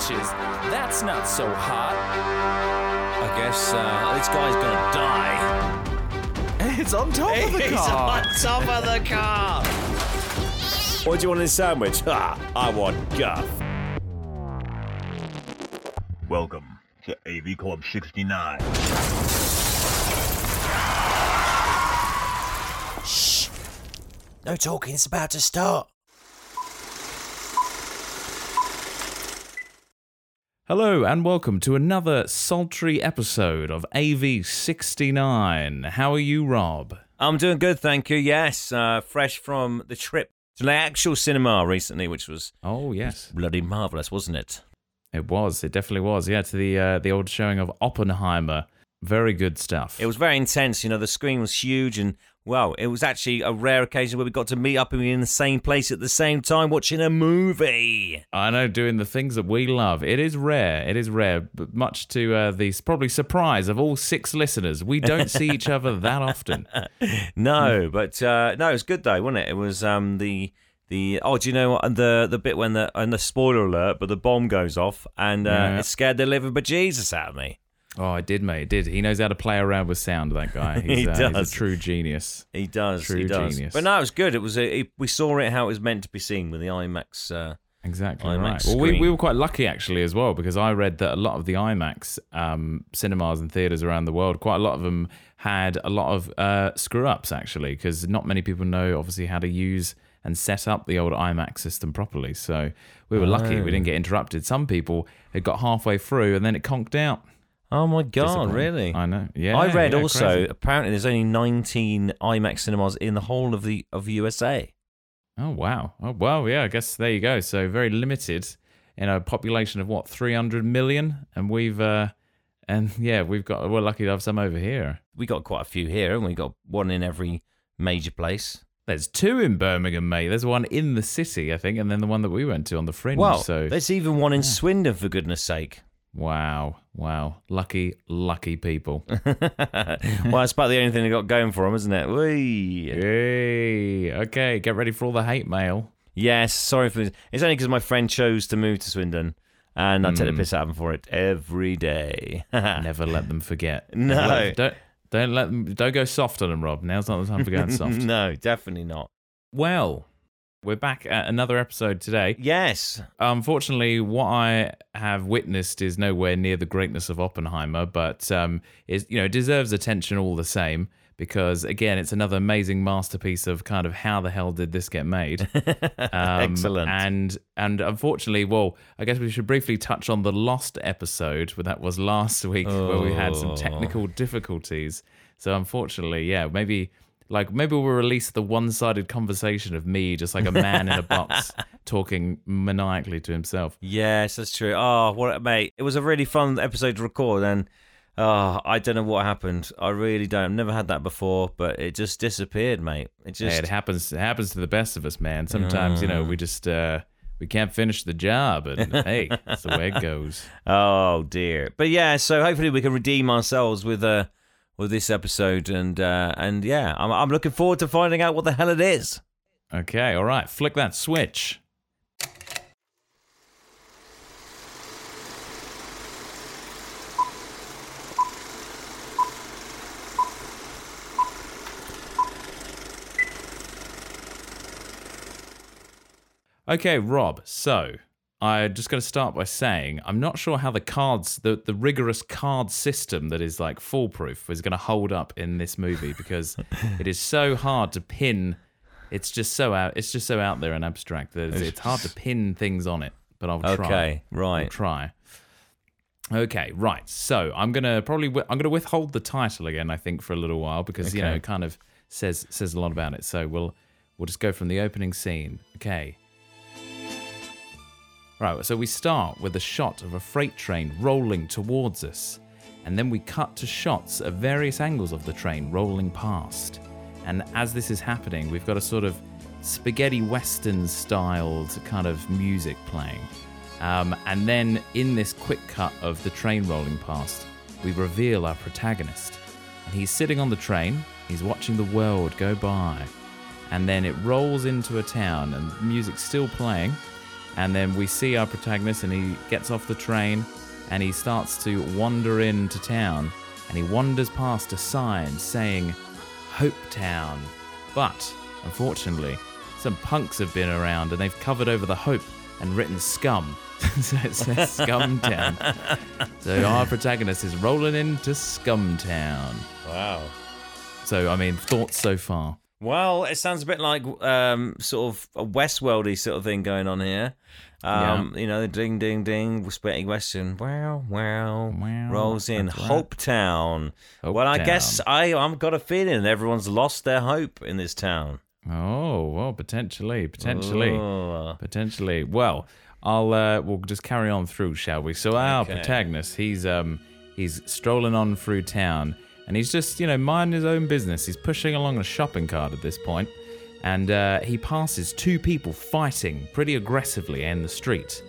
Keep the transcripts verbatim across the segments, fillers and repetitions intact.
inches. That's not so hot. I guess uh, this guy's gonna die. It's on top of the car. It's on top of the car. What do you want in a sandwich? Ha! I want guff. Welcome to A V Club sixty-nine. Shh! No talking, it's about to start. Hello and welcome to another sultry episode of A V sixty-nine. How are you, Rob? I'm doing good, thank you, yes. Uh, fresh from the trip to the actual cinema recently, which was... Oh, yes. Bloody marvellous, wasn't it? It was. It definitely was. Yeah, to the uh, the old showing of Oppenheimer. Very good stuff. It was very intense. You know, the screen was huge, and well, it was actually a rare occasion where we got to meet up and be in the same place at the same time watching a movie. I know, doing the things that we love. It is rare. It is rare, but much to uh, the probably surprise of all six listeners, we don't see each other that often. No, but uh, no, it was good though, wasn't it? It was um, the. The oh, do you know what? the the bit when the and the spoiler alert, but the bomb goes off and uh, yeah. It scared the living bejesus out of me. Oh, it did, mate. It did. He knows how to play around with sound. That guy. He's, he does. Uh, he's a true genius. He does. True he does. Genius. But no, it was good. It was. A, it, we saw it how it was meant to be seen with the IMAX. Uh, exactly IMAX right. Screen. Well, we we were quite lucky actually as well, because I read that a lot of the IMAX um, cinemas and theaters around the world, quite a lot of them had a lot of uh, screw ups actually, because not many people know obviously how to use and set up the old IMAX system properly. So we were oh. lucky we didn't get interrupted. Some people had got halfway through and then it conked out. Oh my God, really? I know. Yeah. I read yeah, also, crazy. Apparently there's only nineteen IMAX cinemas in the whole of the of U S A. Oh, wow. Oh, well, yeah, I guess there you go. So very limited in a population of, what, three hundred million? And we've... Uh, and yeah, we've got... We're lucky to have some over here. We got quite a few here, and we got one in every major place. There's two in Birmingham, mate. There's one in the city, I think, and then the one that we went to on the Fringe. Well, so. There's even one in yeah. Swindon, for goodness sake. Wow, wow. Lucky, lucky people. Well, that's about the only thing they got going for them, isn't it? Whee. Hey. Okay, get ready for all the hate mail. Yes, sorry for this. It's only because my friend chose to move to Swindon, and I mm. take the piss out of him for it every day. Never let them forget. No. Let, don't. Don't let them, don't go soft on them, Rob. Now's not the time for going soft. No, definitely not. Well, we're back at another episode today. Yes. Unfortunately, what I have witnessed is nowhere near the greatness of Oppenheimer, but um, is you know it deserves attention all the same, because again, it's another amazing masterpiece of kind of how the hell did this get made? um, Excellent. And and unfortunately, well, I guess we should briefly touch on the lost episode, but that was last week oh. where we had some technical difficulties. So unfortunately, yeah, maybe. Like, maybe we'll release the one-sided conversation of me, just like a man in a box, talking maniacally to himself. Yes, that's true. Oh, what, mate, it was a really fun episode to record, and oh, I don't know what happened. I really don't. I've never had that before, but it just disappeared, mate. It just hey, it happens. It happens to the best of us, man. Sometimes, mm. you know, we just uh, we can't finish the job, and hey, that's the way it goes. Oh dear. But yeah, so hopefully we can redeem ourselves with a. Uh, With this episode, and uh, and yeah, I'm I'm looking forward to finding out what the hell it is. Okay, all right, flick that switch. Okay, Rob. So I'm just going to start by saying I'm not sure how the cards, the, the rigorous card system that is like foolproof, is going to hold up in this movie, because it is so hard to pin. It's just so out. It's just so out there and abstract. That it's, it's hard to pin things on it. But I'll try. Okay, right. I'll try. Okay, right. So I'm gonna probably I'm gonna withhold the title again, I think, for a little while, because okay. you know it kind of says says a lot about it. So we'll we'll just go from the opening scene. Okay. Right, so we start with a shot of a freight train rolling towards us, and then we cut to shots at various angles of the train rolling past. And as this is happening, we've got a sort of spaghetti western-styled kind of music playing. Um, and then in this quick cut of the train rolling past, we reveal our protagonist. And he's sitting on the train, he's watching the world go by. And then it rolls into a town, and the music's still playing. And then we see our protagonist, and he gets off the train and he starts to wander into town, and he wanders past a sign saying Hope Town. But unfortunately, some punks have been around and they've covered over the hope and written scum. So it says Scum Town. So our protagonist is rolling into Scum Town. Wow. So, I mean, thoughts so far? Well, it sounds a bit like um, sort of a Westworld-y sort of thing going on here. Um, yeah. You know, ding, ding, ding, spaghetti western. Wow, wow, wow. Rolls in Hope Town. Hope well, I town. guess I, I've got a feeling everyone's lost their hope in this town. Oh, well, potentially, potentially, Ooh. potentially. Well, I'll uh, we'll just carry on through, shall we? So our okay. protagonist, he's um he's strolling on through town. And he's just, you know, minding his own business. He's pushing along a shopping cart at this point, and uh, he passes two people fighting pretty aggressively in the street.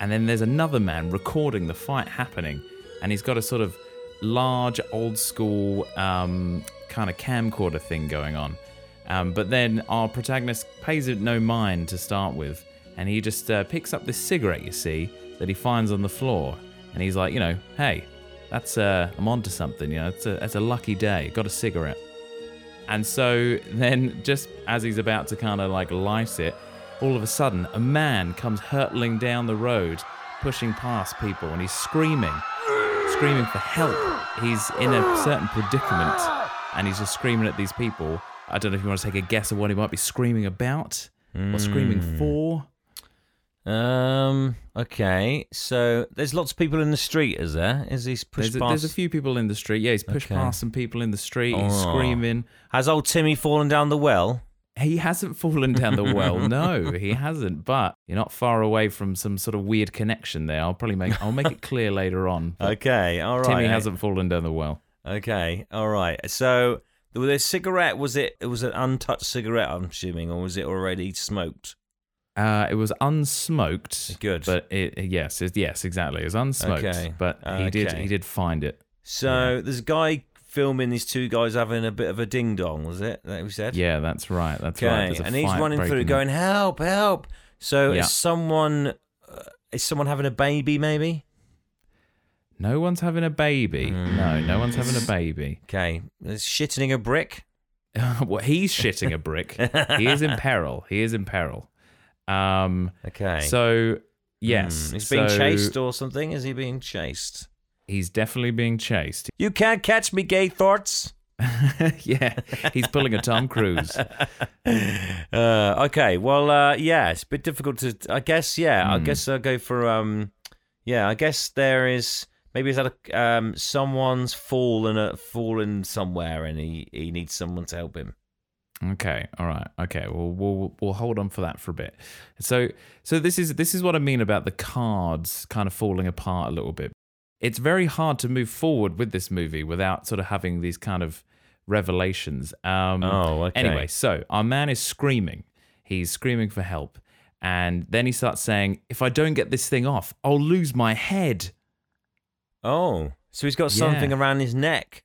And then there's another man recording the fight happening, and he's got a sort of large, old-school um, kind of camcorder thing going on. Um, but then our protagonist pays it no mind to start with, and he just uh, picks up this cigarette, you see, that he finds on the floor. And he's like, you know, hey... That's uh, I'm onto something, you know. It's a, it's a lucky day. Got a cigarette, and so then just as he's about to kind of like light it, all of a sudden a man comes hurtling down the road, pushing past people, and he's screaming, screaming for help. He's in a certain predicament, and he's just screaming at these people. I don't know if you want to take a guess of what he might be screaming about mm. or screaming for. Um, okay, so there's lots of people in the street, is there? Is he pushed there's past? A, there's a few people in the street, yeah, he's pushed okay. past some people in the street, oh. he's screaming. Has old Timmy fallen down the well? He hasn't fallen down the well, no, he hasn't, but you're not far away from some sort of weird connection there. I'll probably make, I'll make it clear later on. Okay, all right. Timmy hey. hasn't fallen down the well. Okay, all right, so the cigarette, was it, it was an untouched cigarette, I'm assuming, or was it already smoked? Uh, it was unsmoked. Good, but it, yes, it, yes, exactly. It was unsmoked, okay. but he okay. did he did find it. So yeah. there's a guy filming these two guys having a bit of a ding dong. Was it that we said? Yeah, that's right. That's okay. right. There's and he's running through, up. going, "Help! Help!" So yeah. is someone uh, is someone having a baby? Maybe. No one's having a baby. Mm. No, no one's having a baby. Okay, is shitting a brick? Well, he's shitting a brick. He is in peril. He is in peril. Um, okay. So, yes. Mm. He's so, being chased or something? Is he being chased? He's definitely being chased. You can't catch me, gay thoughts. Yeah, he's pulling a Tom Cruise. uh, okay, well, uh, yeah, it's a bit difficult to, I guess, yeah, mm. I guess I'll go for, um, yeah, I guess there is, maybe is that a, um, someone's fallen, uh, fallen somewhere and he, he needs someone to help him. Okay, all right. Okay, well, we'll we'll hold on for that for a bit. So, so this is this is what I mean about the cards kind of falling apart a little bit. It's very hard to move forward with this movie without sort of having these kind of revelations. Um, oh, okay. Anyway, so our man is screaming. He's screaming for help, and then he starts saying, "If I don't get this thing off, I'll lose my head." Oh, so he's got yeah. something around his neck.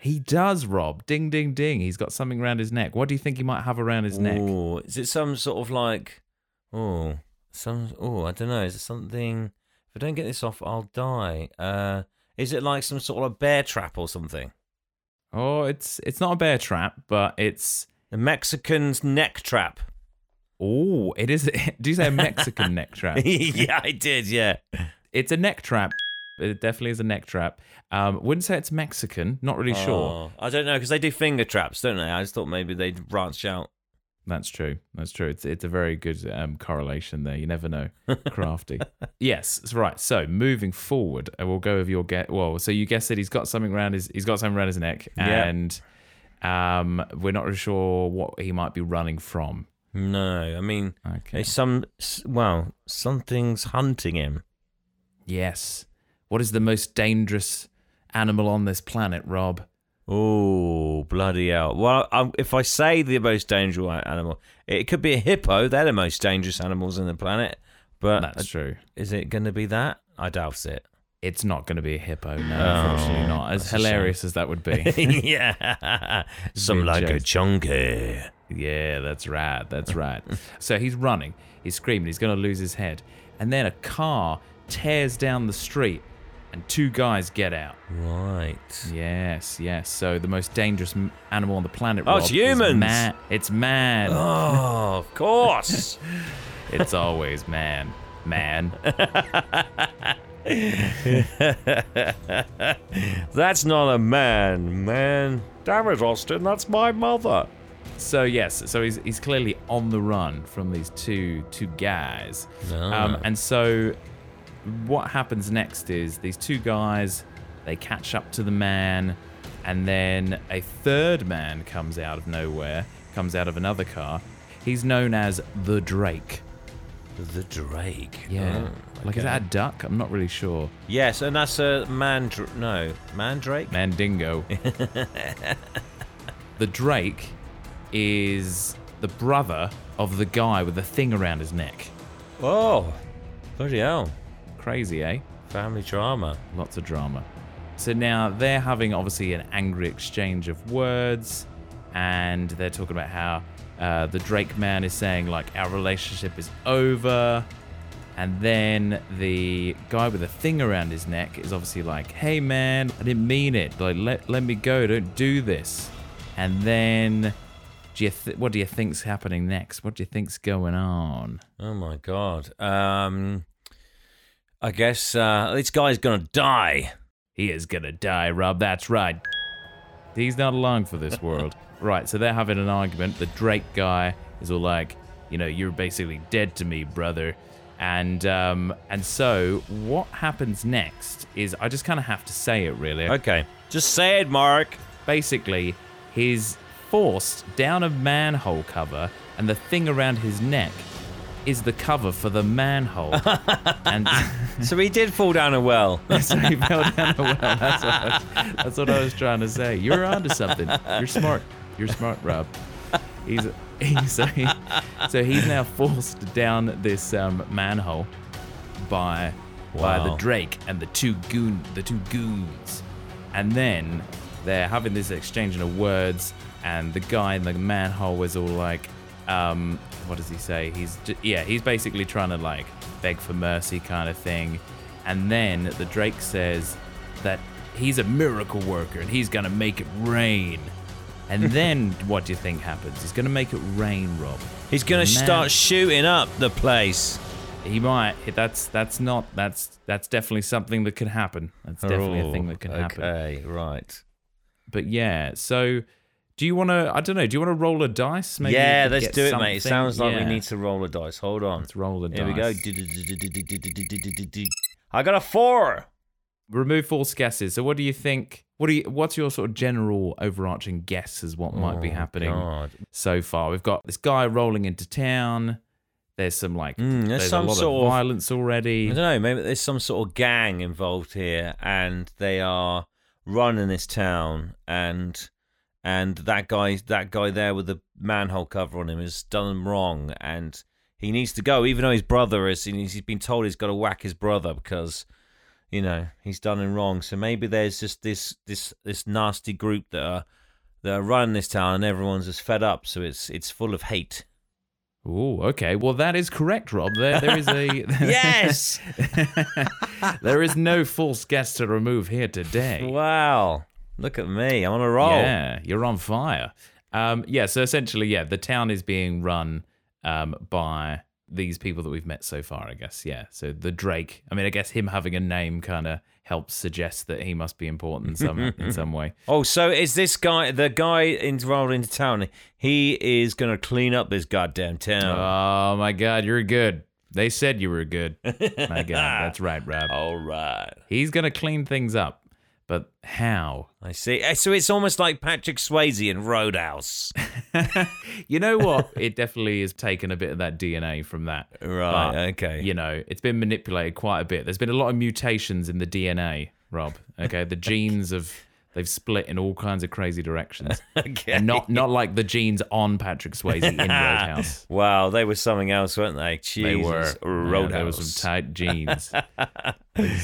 He does, Rob. Ding, ding, ding. He's got something around his neck. What do you think he might have around his Ooh, neck? Is it some sort of like, oh, some, oh, I don't know. Is it something, if I don't get this off, I'll die. Uh, is it like some sort of bear trap or something? Oh, it's it's not a bear trap, but it's... a Mexican's neck trap. Oh, it is. Do you say a Mexican neck trap? Yeah, I did, yeah. It's a neck trap. It definitely is a neck trap. Um, wouldn't say it's Mexican. Not really oh, sure. I don't know, because they do finger traps, don't they? I just thought maybe they'd branch out. That's true. That's true. It's it's a very good um, correlation there. You never know. Crafty. Yes. Right. So moving forward, we'll go with your guess. Well, so you guessed that he's got something around his he's got something around his neck, and yeah. um, we're not really sure what he might be running from. No, I mean, okay. there's some well, something's hunting him. Yes. What is the most dangerous animal on this planet, Rob? Oh, bloody hell. Well, I, if I say the most dangerous animal, it could be a hippo. They're the most dangerous animals on the planet. But that's true. Is it going to be that? I doubt it. It's not going to be a hippo, no, oh, unfortunately not. As hilarious as that would be. Yeah. Some like a chunky. Yeah, that's right. That's right. So he's running. He's screaming. He's going to lose his head. And then a car tears down the street and two guys get out. Right. Yes, yes. So the most dangerous animal on the planet, Rob, oh, it's humans. Is man. It's man. Oh, of course. It's always man. Man. That's not a man, man. Damn it, Austin. That's my mother. So yes, so he's he's clearly on the run from these two two guys, oh. um, and so what happens next is these two guys, they catch up to the man, and then a third man comes out of nowhere, comes out of another car. He's known as the Drake. The Drake. Yeah. Oh, like okay. Is that a duck? I'm not really sure. Yes, and that's a mandra- no mandrake. Mandingo. The Drake is the brother of the guy with the thing around his neck. Oh, bloody hell. Crazy, eh? Family drama. Lots of drama. So now they're having obviously an angry exchange of words, and they're talking about how uh, the Drake man is saying, like, our relationship is over. And then the guy with the thing around his neck is obviously like, hey, man, I didn't mean it. Like, let, let me go. Don't do this. And then... Do you th- what do you think's happening next? What do you think's going on? Oh my god! Um, I guess uh, this guy's gonna die. He is gonna die, Rob. That's right. He's not long for this world, right? So they're having an argument. The Drake guy is all like, you know, you're basically dead to me, brother. And um, and so what happens next is I just kind of have to say it, really. Okay, just say it, Mark. Basically, his. Forced down a manhole cover, and the thing around his neck is the cover for the manhole. And so he did fall down a well. So he fell down a well. That's what, I was, that's what I was trying to say. You're onto something. You're smart. You're smart, Rob. He's, he's so, he, so he's now forced down this um, manhole by wow. by the Drake and the two goon the two goons, and then they're having this exchange of words. And the guy in the manhole was all like, um, what does he say? He's just, yeah, he's basically trying to like beg for mercy kind of thing. And then the Drake says that he's a miracle worker and he's going to make it rain. And then what do you think happens? He's going to make it rain, Rob. He's going to start shooting up the place. He might. That's that's not. That's that's definitely something that could happen. That's oh, definitely a thing that can happen. Okay, right. But yeah, so... Do you want to, I don't know, do you want to roll a dice? Maybe yeah, let's do it, something. Mate. It sounds like yeah. we need to roll a dice. Hold on. Let's roll a Here dice. Here we go. I got a four. Remove false guesses. So what do you think, What do you? what's your sort of general overarching guess as what might oh, be happening God. so far? We've got this guy rolling into town. There's some like, mm, there's, there's some a lot sort of violence already. I don't know, maybe there's some sort of gang involved here and they are running this town and... And that guy, that guy there with the manhole cover on him has done him wrong, and he needs to go. Even though his brother is, he's been told he's got to whack his brother because, you know, he's done him wrong. So maybe there's just this, this, this nasty group that are that are running this town, and everyone's just fed up. So it's it's full of hate. Oh, okay. Well, that is correct, Rob. There, there is a yes. There is no false guess to remove here today. Wow. Look at me, I'm on a roll. Yeah, you're on fire. Um, yeah, so essentially, yeah, the town is being run um, by these people that we've met so far, I guess, yeah. So the Drake, I mean, I guess him having a name kind of helps suggest that he must be important in some, in some way. Oh, so is this guy, the guy enrolled into town, he is going to clean up this goddamn town. Oh, my God, you're good. They said you were good. My God, that's right, Rob. All right. He's going to clean things up. But how? I see. So it's almost like Patrick Swayze in Roadhouse. You know what? It definitely has taken a bit of that D N A from that. Right, but, okay. You know, it's been manipulated quite a bit. There's been a lot of mutations in the D N A, Rob. Okay, the genes of... They've split in all kinds of crazy directions. Okay. And not not like the genes on Patrick Swayze in Roadhouse. Wow, they were something else, weren't they? Jesus. They were. Roadhouse. Yeah, there were some tight jeans.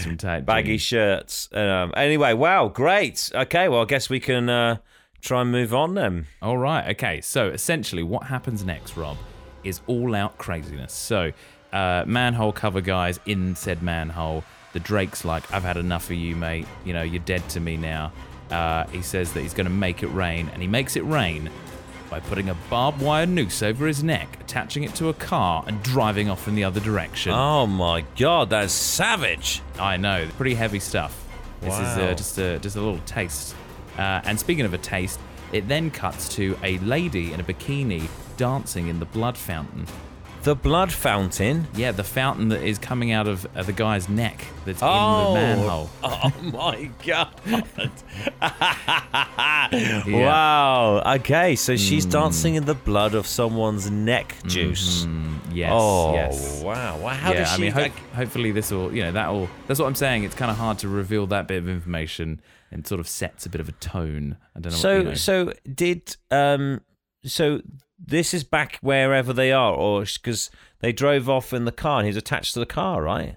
some tight Baggy jeans. shirts. Um, anyway, wow, great. Okay, well, I guess we can uh, try and move on then. All right. Okay. So essentially what happens next, Rob, is all out craziness. So uh, manhole cover guys in said manhole. The Drake's like, I've had enough of you, mate. You know, you're dead to me now. Uh, he says that he's going to make it rain, and he makes it rain by putting a barbed wire noose over his neck, attaching it to a car, and driving off in the other direction. Oh my God, that's savage. I know, pretty heavy stuff. This wow. is uh, just, a, just a little taste. Uh, and speaking of a taste, it then cuts to a lady in a bikini dancing in the blood fountain. The blood fountain? Yeah, the fountain that is coming out of uh, the guy's neck that's oh, in the manhole. Oh, my God. yeah. Wow. Okay, so she's mm. dancing in the blood of someone's neck juice. Mm-hmm. Yes, oh, yes. wow. Well, how yeah, does she... I mean, ho- like... hopefully this will, you know, that will... That's what I'm saying. It's kind of hard to reveal that bit of information and sort of sets a bit of a tone. I don't know so, what you know. So did... Um, so... This is back wherever they are, or because they drove off in the car and he's attached to the car, right?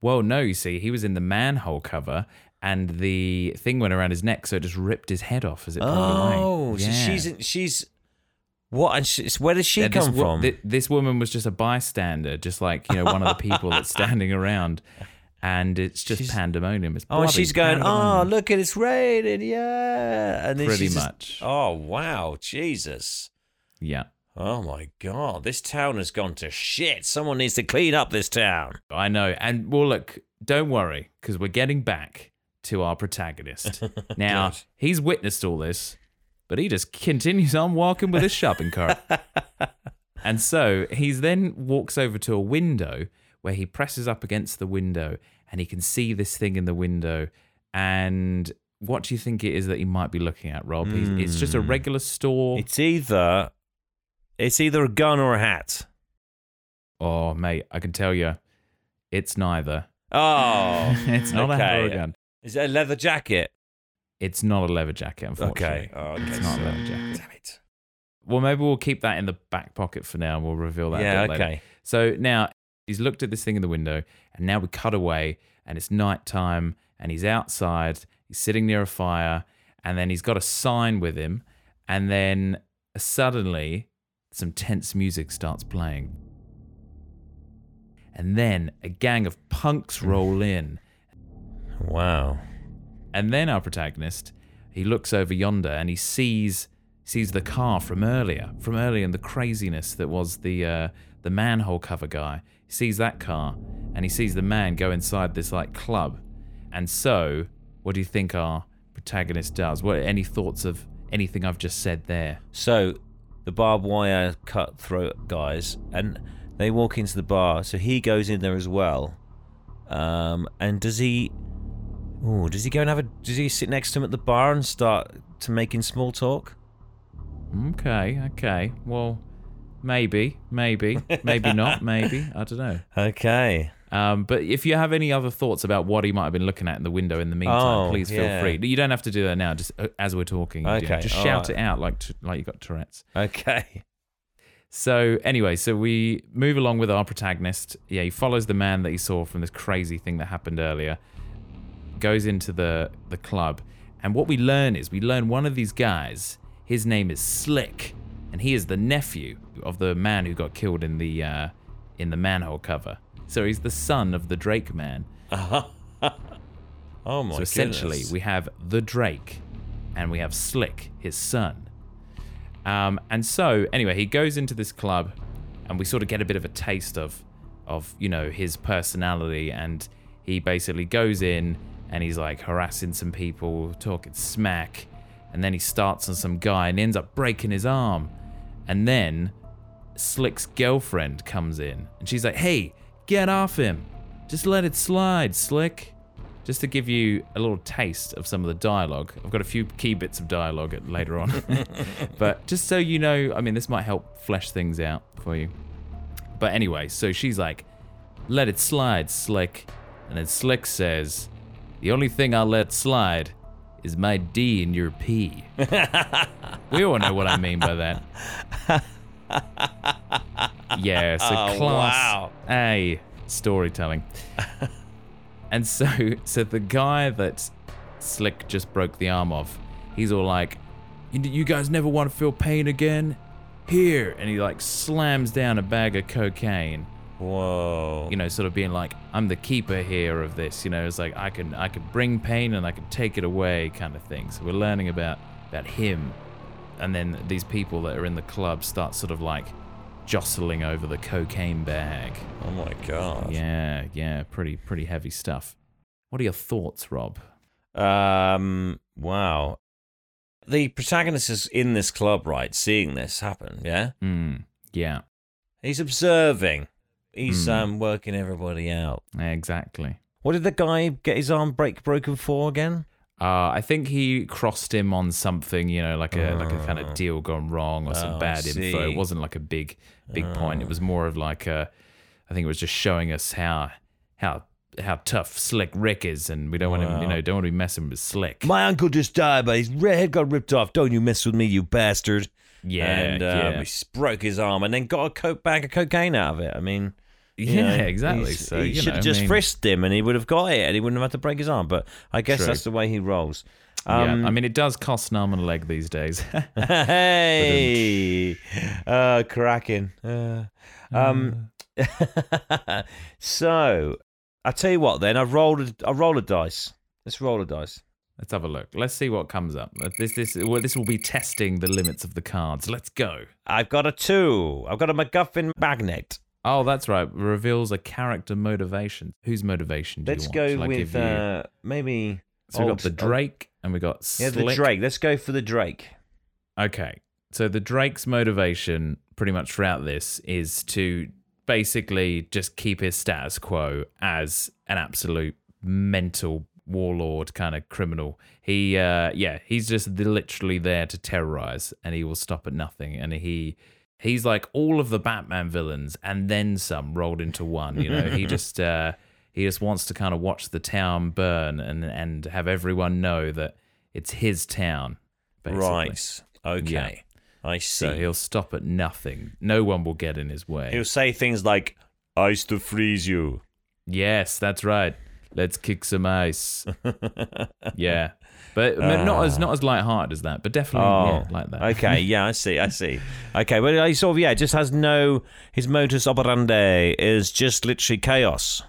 Well, no, you see, he was in the manhole cover and the thing went around his neck, so it just ripped his head off as it pulled away. Oh, yeah. so she's, in, she's, what, and she, where does she yeah, come this, from? Th- this woman was just a bystander, just like, you know, one of the people that's standing around. And it's just she's, pandemonium. It's oh, she's going, oh, look, it's raining, yeah. And then Pretty she's much. Just, oh, wow, Jesus. Yeah. Oh my God, this town has gone to shit. Someone needs to clean up this town. I know. And well, look, don't worry, because we're getting back to our protagonist. Now, Gosh. he's witnessed all this, but he just continues on walking with his shopping cart. And so he then walks over to a window where he presses up against the window and he can see this thing in the window. And what do you think it is that he might be looking at, Rob? Mm. It's just a regular store. It's either... It's either a gun or a hat. Oh, mate, I can tell you, it's neither. Oh. It's not okay. a hat or a gun. Is it a leather jacket? It's not a leather jacket, unfortunately. Okay. Oh, okay. It's not a leather jacket. Damn it. Well, maybe we'll keep that in the back pocket for now and we'll reveal that yeah, a bit okay. later. So now he's looked at this thing in the window and now we cut away and it's nighttime and he's outside, he's sitting near a fire and then he's got a sign with him and then suddenly... some tense music starts playing. And then a gang of punks roll in. Wow. And then our protagonist, he looks over yonder and he sees sees the car from earlier, from earlier in the craziness that was the uh, the manhole cover guy. He sees that car and he sees the man go inside this like club. And so, what do you think our protagonist does? What any thoughts of anything I've just said there? So, the barbed wire cutthroat guys, and they walk into the bar, so he goes in there as well. Um, and does he... Ooh, does he go and have a... Does he sit next to him at the bar and start to making small talk? Okay, okay. Well, maybe, maybe, maybe not, maybe. I don't know. Okay. Um, but if you have any other thoughts about what he might have been looking at in the window in the meantime, oh, please feel yeah. free. You don't have to do that now, just as we're talking. Okay. You know, just shout right. it out like like you've got Tourette's. Okay. So anyway, so we move along with our protagonist. Yeah, he follows the man that he saw from this crazy thing that happened earlier, goes into the, the club. And what we learn is we learn one of these guys, his name is Slick, and he is the nephew of the man who got killed in the uh, in the manhole cover. So he's the son of the Drake man. Uh-huh. Oh, my God. So essentially, goodness. We have the Drake and we have Slick, his son. Um, and so, anyway, he goes into this club and we sort of get a bit of a taste of, of, you know, his personality. And he basically goes in and he's like harassing some people, talking smack. And then he starts on some guy and ends up breaking his arm. And then Slick's girlfriend comes in and she's like, hey, get off him. Just let it slide, Slick. Just to give you a little taste of some of the dialogue. I've got a few key bits of dialogue later on. But just so you know, I mean, this might help flesh things out for you. But anyway, so she's like, let it slide, Slick. And then Slick says, the only thing I'll let slide is my D in your P. We all know what I mean by that. Yeah, so oh, class wow. A storytelling. And so so the guy that Slick just broke the arm of, he's all like, you guys never want to feel pain again? Here. And he like slams down a bag of cocaine. Whoa. You know, sort of being like, I'm the keeper here of this, you know, it's like I can I can bring pain and I can take it away kind of thing. So we're learning about, about him. And then these people that are in the club start sort of like jostling over the cocaine bag. Oh my god. Yeah, yeah, pretty pretty heavy stuff. What are your thoughts, Rob? Um wow. The protagonist is in this club, right, seeing this happen, yeah? Mm, yeah. He's observing. He's mm. um, working everybody out. Exactly. What did the guy get his arm break broken for again? Uh, I think he crossed him on something, you know, like a uh, like a kind of deal gone wrong or some oh, bad info. It wasn't like a big big uh, point. It was more of like a, I think it was just showing us how how how tough Slick Rick is, and we don't wow. want to, you know, don't want to be messing with Slick. My uncle just died, but his head got ripped off. Don't you mess with me, you bastard! Yeah, and um, yeah. he broke his arm, and then got a coke bag of cocaine out of it. I mean. Yeah, yeah, exactly. So, he should have just I mean, frisked him and he would have got it and he wouldn't have had to break his arm. But I guess true. That's the way he rolls. Um, yeah, I mean, it does cost an arm and a leg these days. Hey! uh, cracking. Uh, um, mm. So, I tell you what then, I rolled a, I rolled a dice. Let's roll a dice. Let's have a look. Let's see what comes up. This this well, this will be testing the limits of the cards. Let's go. I've got a two. I've got a MacGuffin magnet. Oh, that's right. Reveals a character motivation. Whose motivation do Let's you want? Let's go with you... uh, maybe... So old, we got the Drake old... and we got Slick. Yeah, the Drake. Let's go for the Drake. Okay. So the Drake's motivation pretty much throughout this is to basically just keep his status quo as an absolute mental warlord kind of criminal. He, uh, yeah, he's just literally there to terrorize and he will stop at nothing. And he... He's like all of the Batman villains and then some rolled into one. You know, he just uh, he just wants to kind of watch the town burn and, and have everyone know that it's his town. Basically. Right. Okay. Yeah. I see. So he'll stop at nothing. No one will get in his way. He'll say things like, "Ice to freeze you." Yes, that's right. Let's kick some ice. Yeah. But uh, not as not as light-hearted as that, but definitely oh, yeah, like that. Okay, yeah, I see, I see. Okay, well, I sort of, yeah, just has no... His modus operandi is just literally chaos.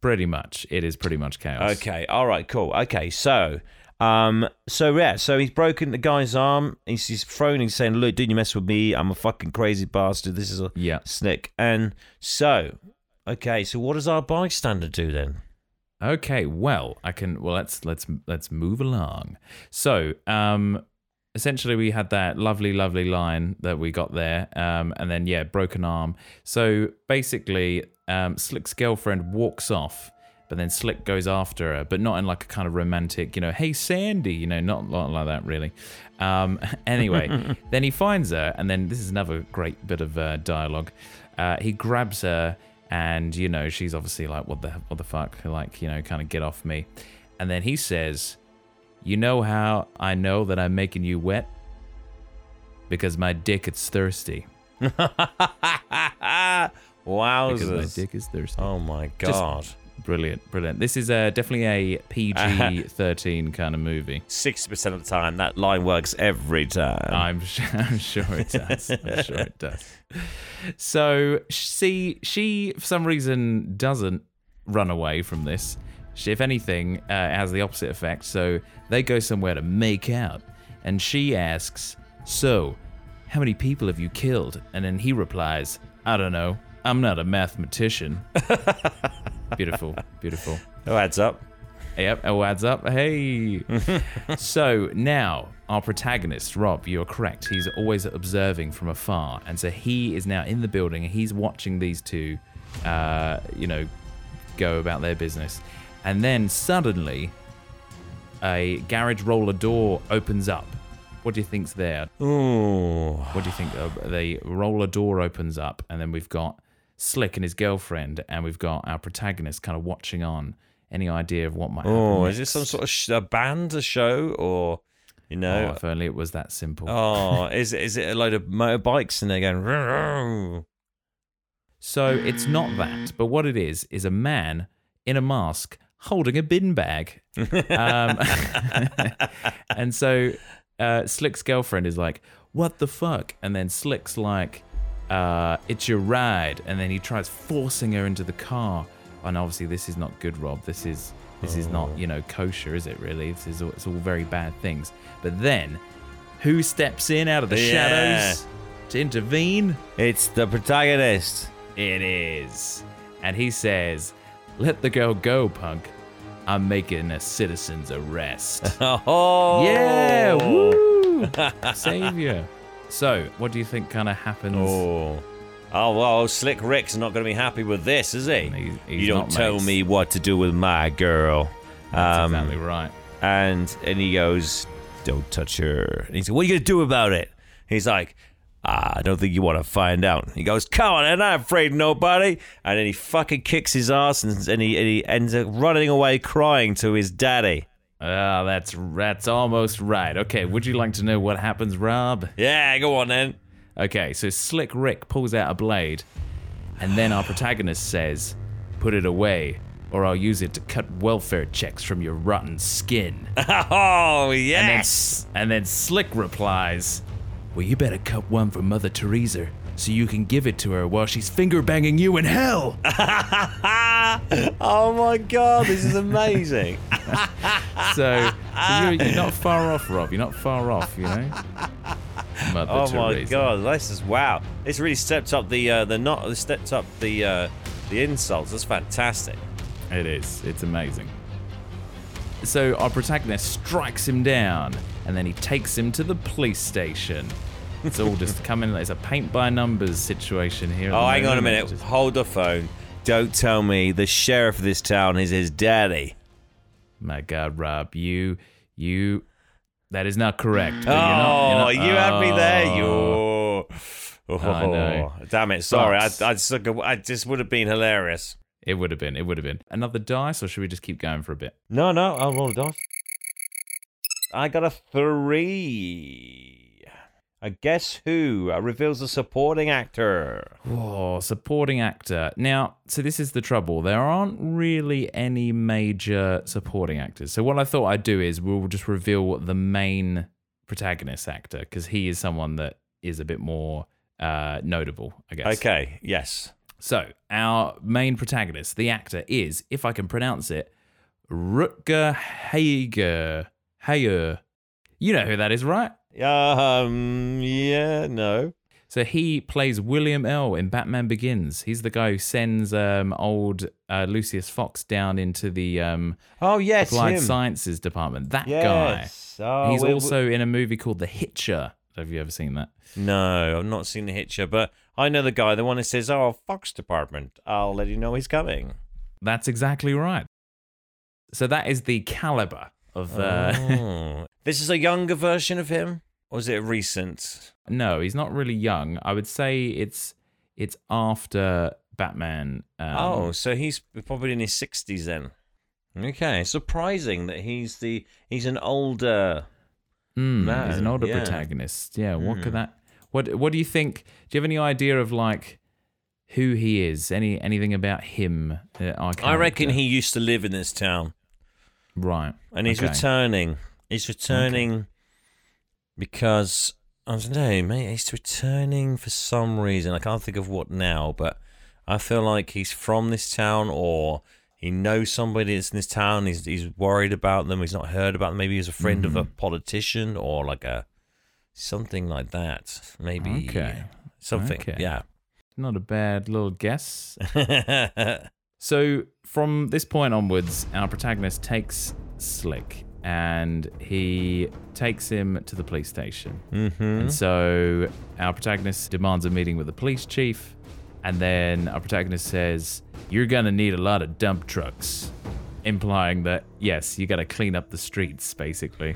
Pretty much. It is pretty much chaos. Okay, all right, cool. Okay, so... Um, so, yeah, so he's broken the guy's arm. He's, he's thrown and saying, "Look, didn't you mess with me? I'm a fucking crazy bastard. This is a yeah. snick." And so... Okay, so what does our bystander do then? Okay, well, I can. Well, let's let's let's move along. So, um, essentially, we had that lovely, lovely line that we got there, um, and then yeah, broken arm. So basically, um, Slick's girlfriend walks off, but then Slick goes after her, but not in like a kind of romantic, you know, "Hey Sandy," you know, not not like that really. Um, anyway, then he finds her, and then this is another great bit of uh, dialogue. Uh, he grabs her. And, you know, she's obviously like, what the what the fuck? Like, you know, kind of get off me. And then he says, "You know how I know that I'm making you wet? Because my dick is thirsty." Wowzers. Because my dick is thirsty. Oh, my God. Just brilliant, brilliant. This is uh, definitely a P G thirteen kind of movie. sixty percent of the time, that line works every time. I'm, I'm sure it does. I'm sure it does. So, see, she, for some reason, doesn't run away from this. She, if anything, uh, has the opposite effect. So, they go somewhere to make out. And she asks, "So, how many people have you killed?" And then he replies, "I don't know. I'm not a mathematician." Beautiful, beautiful. Oh, adds up. Yep, oh, adds up. Hey. So now our protagonist, Rob, you're correct. He's always observing from afar. And so he is now in the building. And he's watching these two, uh, you know, go about their business. And then suddenly a garage roller door opens up. What do you think's there? Ooh. What do you think? The roller door opens up and then we've got Slick and his girlfriend, and we've got our protagonist kind of watching on. Any idea of what might happen? Oh, next? Is this some sort of sh- a band, a show, or, you know? Oh, if only it was that simple. Oh, is it, is it a load of motorbikes and they're going, "Row." So it's not that, but what it is, is a man in a mask holding a bin bag. Um, and so uh, Slick's girlfriend is like, what the fuck? And then Slick's like, uh, it's your ride. And then he tries forcing her into the car. And obviously this is not good, Rob. This is this oh. is not, you know, kosher, is it really? This is all, it's all very bad things. But then who steps in out of the yeah. shadows to intervene? It's the protagonist. It is. And he says, let the girl go, punk. I'm making a citizen's arrest. Oh! Yeah! Woo! Savior. So, what do you think kind of happens? Oh, oh well, Slick Rick's not going to be happy with this, is he? He's, he's you don't tell mates. me what to do with my girl. That's um, exactly right. And, and he goes, don't touch her. And he's like, what are you going to do about it? He's like, ah, I don't think you want to find out. He goes, come on, I'm not afraid of nobody. And then he fucking kicks his ass and, and, he, and he ends up running away crying to his daddy. Oh, that's, that's almost right. Okay, would you like to know what happens, Rob? Yeah, go on then. Okay, so Slick Rick pulls out a blade, and then our protagonist says, put it away, or I'll use it to cut welfare checks from your rotten skin. Oh, yes! And then, and then Slick replies, well, you better cut one for Mother Teresa so you can give it to her while she's finger-banging you in hell. Oh, my God. This is amazing. so so you're, you're not far off, Rob. You're not far off, you know? Mother oh, Teresa. My God. This is, wow. It's really stepped up the uh, the not, stepped up the uh, the insults. That's fantastic. It is. It's amazing. So our protagonist strikes him down, and then he takes him to the police station. It's all just coming. It's a paint-by-numbers situation here. Oh, hang on a minute. Just... Hold the phone. Don't tell me the sheriff of this town is his daddy. My God, Rob, you, you, that is not correct. Oh, you're not, you're not, you oh. had me there. You. Oh, oh, I know. Damn it. Sorry. I, I, just, I just would have been hilarious. It would have been. It would have been. Another dice, or should we just keep going for a bit? No, no. I'll roll a dice. I got a three. A guess who reveals a supporting actor. Whoa, supporting actor. Now, so this is the trouble. There aren't really any major supporting actors. So what I thought I'd do is we'll just reveal the main protagonist actor, because he is someone that is a bit more uh, notable, I guess. Okay, yes. So our main protagonist, the actor, is, if I can pronounce it, Rutger Hauer. Hauer. You know who that is, right? Um, yeah, no. So he plays William L. in Batman Begins. He's the guy who sends um, old uh, Lucius Fox down into the um, oh, yes, Applied him. Sciences Department. That yes. guy. Oh, He's we, also we... in a movie called The Hitcher. Have you ever seen that? No, I've not seen The Hitcher, but I know the guy, the one that says, oh, Fox Department, I'll let you know he's coming. That's exactly right. So that is the caliber. Of, uh, oh. This is a younger version of him, or is it recent? No, he's not really young. I would say it's it's after Batman. Um, oh, so he's probably in his sixties then. Okay, surprising that he's the he's an older mm, man. He's an older yeah. protagonist. Yeah, what mm. could that? What What do you think? Do you have any idea of like who he is? Any anything about him? Uh, I reckon he used to live in this town. Right. And he's okay. returning. He's returning okay. because, I don't know, mate, he's returning for some reason. I can't think of what now, but I feel like he's from this town, or he knows somebody that's in this town. He's he's worried about them. He's not heard about them. Maybe he's a friend mm-hmm. of a politician or like a something like that. Maybe okay. something. Okay. Yeah. Not a bad little guess. So from this point onwards, our protagonist takes Slick and he takes him to the police station. Mm-hmm. And so our protagonist demands a meeting with the police chief. And then our protagonist says, you're going to need a lot of dump trucks, implying that, yes, you got to clean up the streets, basically.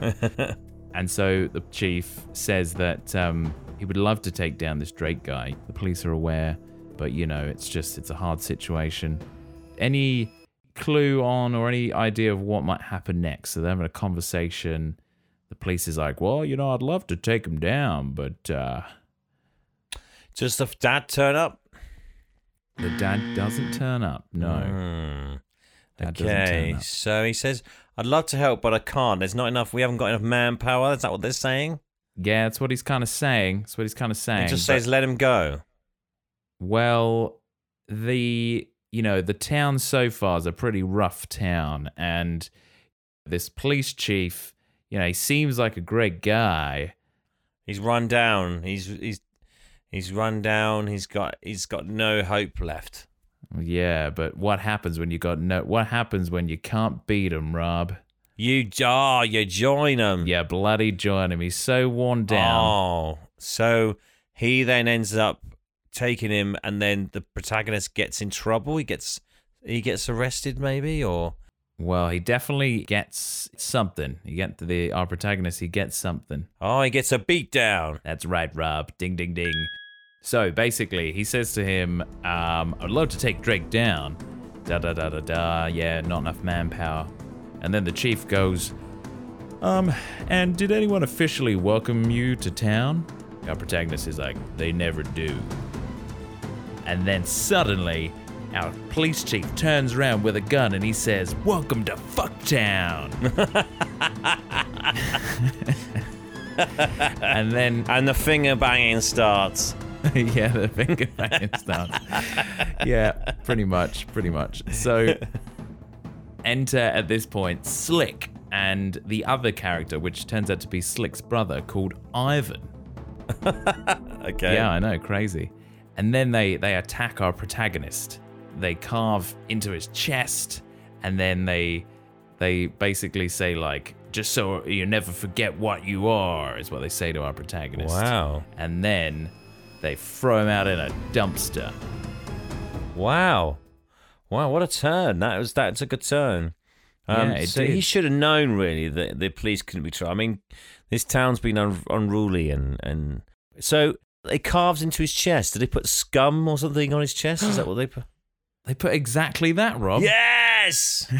And so the chief says that um, he would love to take down this Drake guy. The police are aware, but, you know, it's just it's a hard situation. Any clue on or any idea of what might happen next? So they're having a conversation. The police is like, well, you know, I'd love to take him down, but... Uh, Does the dad turn up? The dad doesn't turn up, no. Mm. That okay, so he says, I'd love to help, but I can't. There's not enough. We haven't got enough manpower. That's not what they're saying. Yeah, that's what he's kind of saying. That's what he's kind of saying. It just but, says, let him go. Well, the, you know, the town so far is a pretty rough town. And this police chief, you know, he seems like a great guy. He's run down. He's he's he's run down. He's got he's got no hope left. Yeah, but what happens when you got no? What happens when you can't beat him, Rob? You jar, oh, you join him. Yeah, bloody join him. He's so worn down. Oh, so he then ends up taking him, and then the protagonist gets in trouble. He gets he gets arrested, maybe, or well, he definitely gets something. You get the our protagonist. He gets something. Oh, he gets a beatdown. That's right, Rob. Ding, ding, ding. So basically, he says to him, um, I'd love to take Drake down. Da da da da da, yeah, not enough manpower. And then the chief goes, Um, and did anyone officially welcome you to town? Our protagonist is like, they never do. And then suddenly, our police chief turns around with a gun and he says, welcome to Fucktown! and then. And the finger banging starts. yeah, the finger banging starts. yeah, pretty much, pretty much. So, enter at this point Slick and the other character, which turns out to be Slick's brother, called Ivan. okay. Yeah, I know, crazy. And then they, they attack our protagonist. They carve into his chest, and then they they basically say, like, just so you never forget what you are, is what they say to our protagonist. Wow. And then they throw him out in a dumpster. Wow. Wow, what a turn. That was that took a turn. Um, yeah, so did. He should have known, really, that the police couldn't be trusted. I mean, this town's been un- unruly. and and So they carved into his chest. Did they put scum or something on his chest? Is that what they put? They put exactly that, Rob. Yes!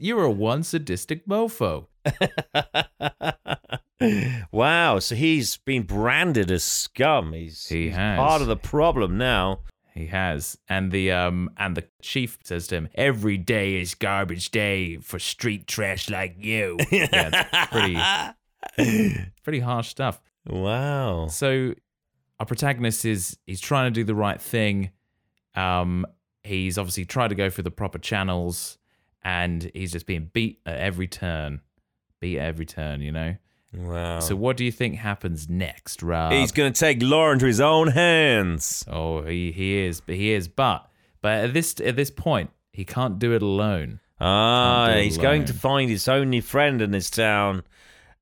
You were one sadistic mofo. Wow, so he's been branded as scum. He's, he he's has. part of the problem now. He has. And the um and the chief says to him, every day is garbage day for street trash like you. yeah, pretty pretty harsh stuff. Wow. So our protagonist is he's trying to do the right thing. Um he's obviously tried to go through the proper channels, and he's just being beat at every turn. Beat at every turn, you know? Wow. So what do you think happens next, Rob? He's going to take law into his own hands. Oh, he, he is, but he is, but but at this at this point, he can't do it alone. Ah, he he's alone. going to find his only friend in this town,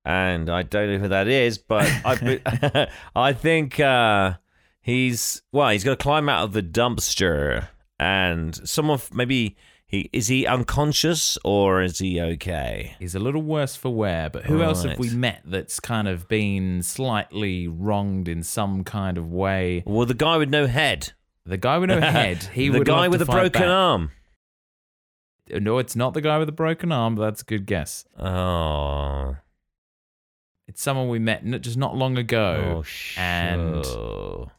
and I don't know who that is, but I I think uh, he's well, he's got to climb out of the dumpster, and someone maybe. He, is he unconscious or is he okay? He's a little worse for wear, but who right. else have we met that's kind of been slightly wronged in some kind of way? Well, the guy with no head. The guy with no head. He the would guy with a broken back. arm. No, it's not the guy with a broken arm, but that's a good guess. Oh. It's someone we met just not long ago. Oh, sure. And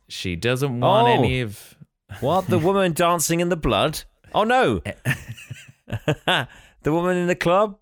she doesn't want oh. any of... What? The woman dancing in the blood? Oh no! The woman in the club.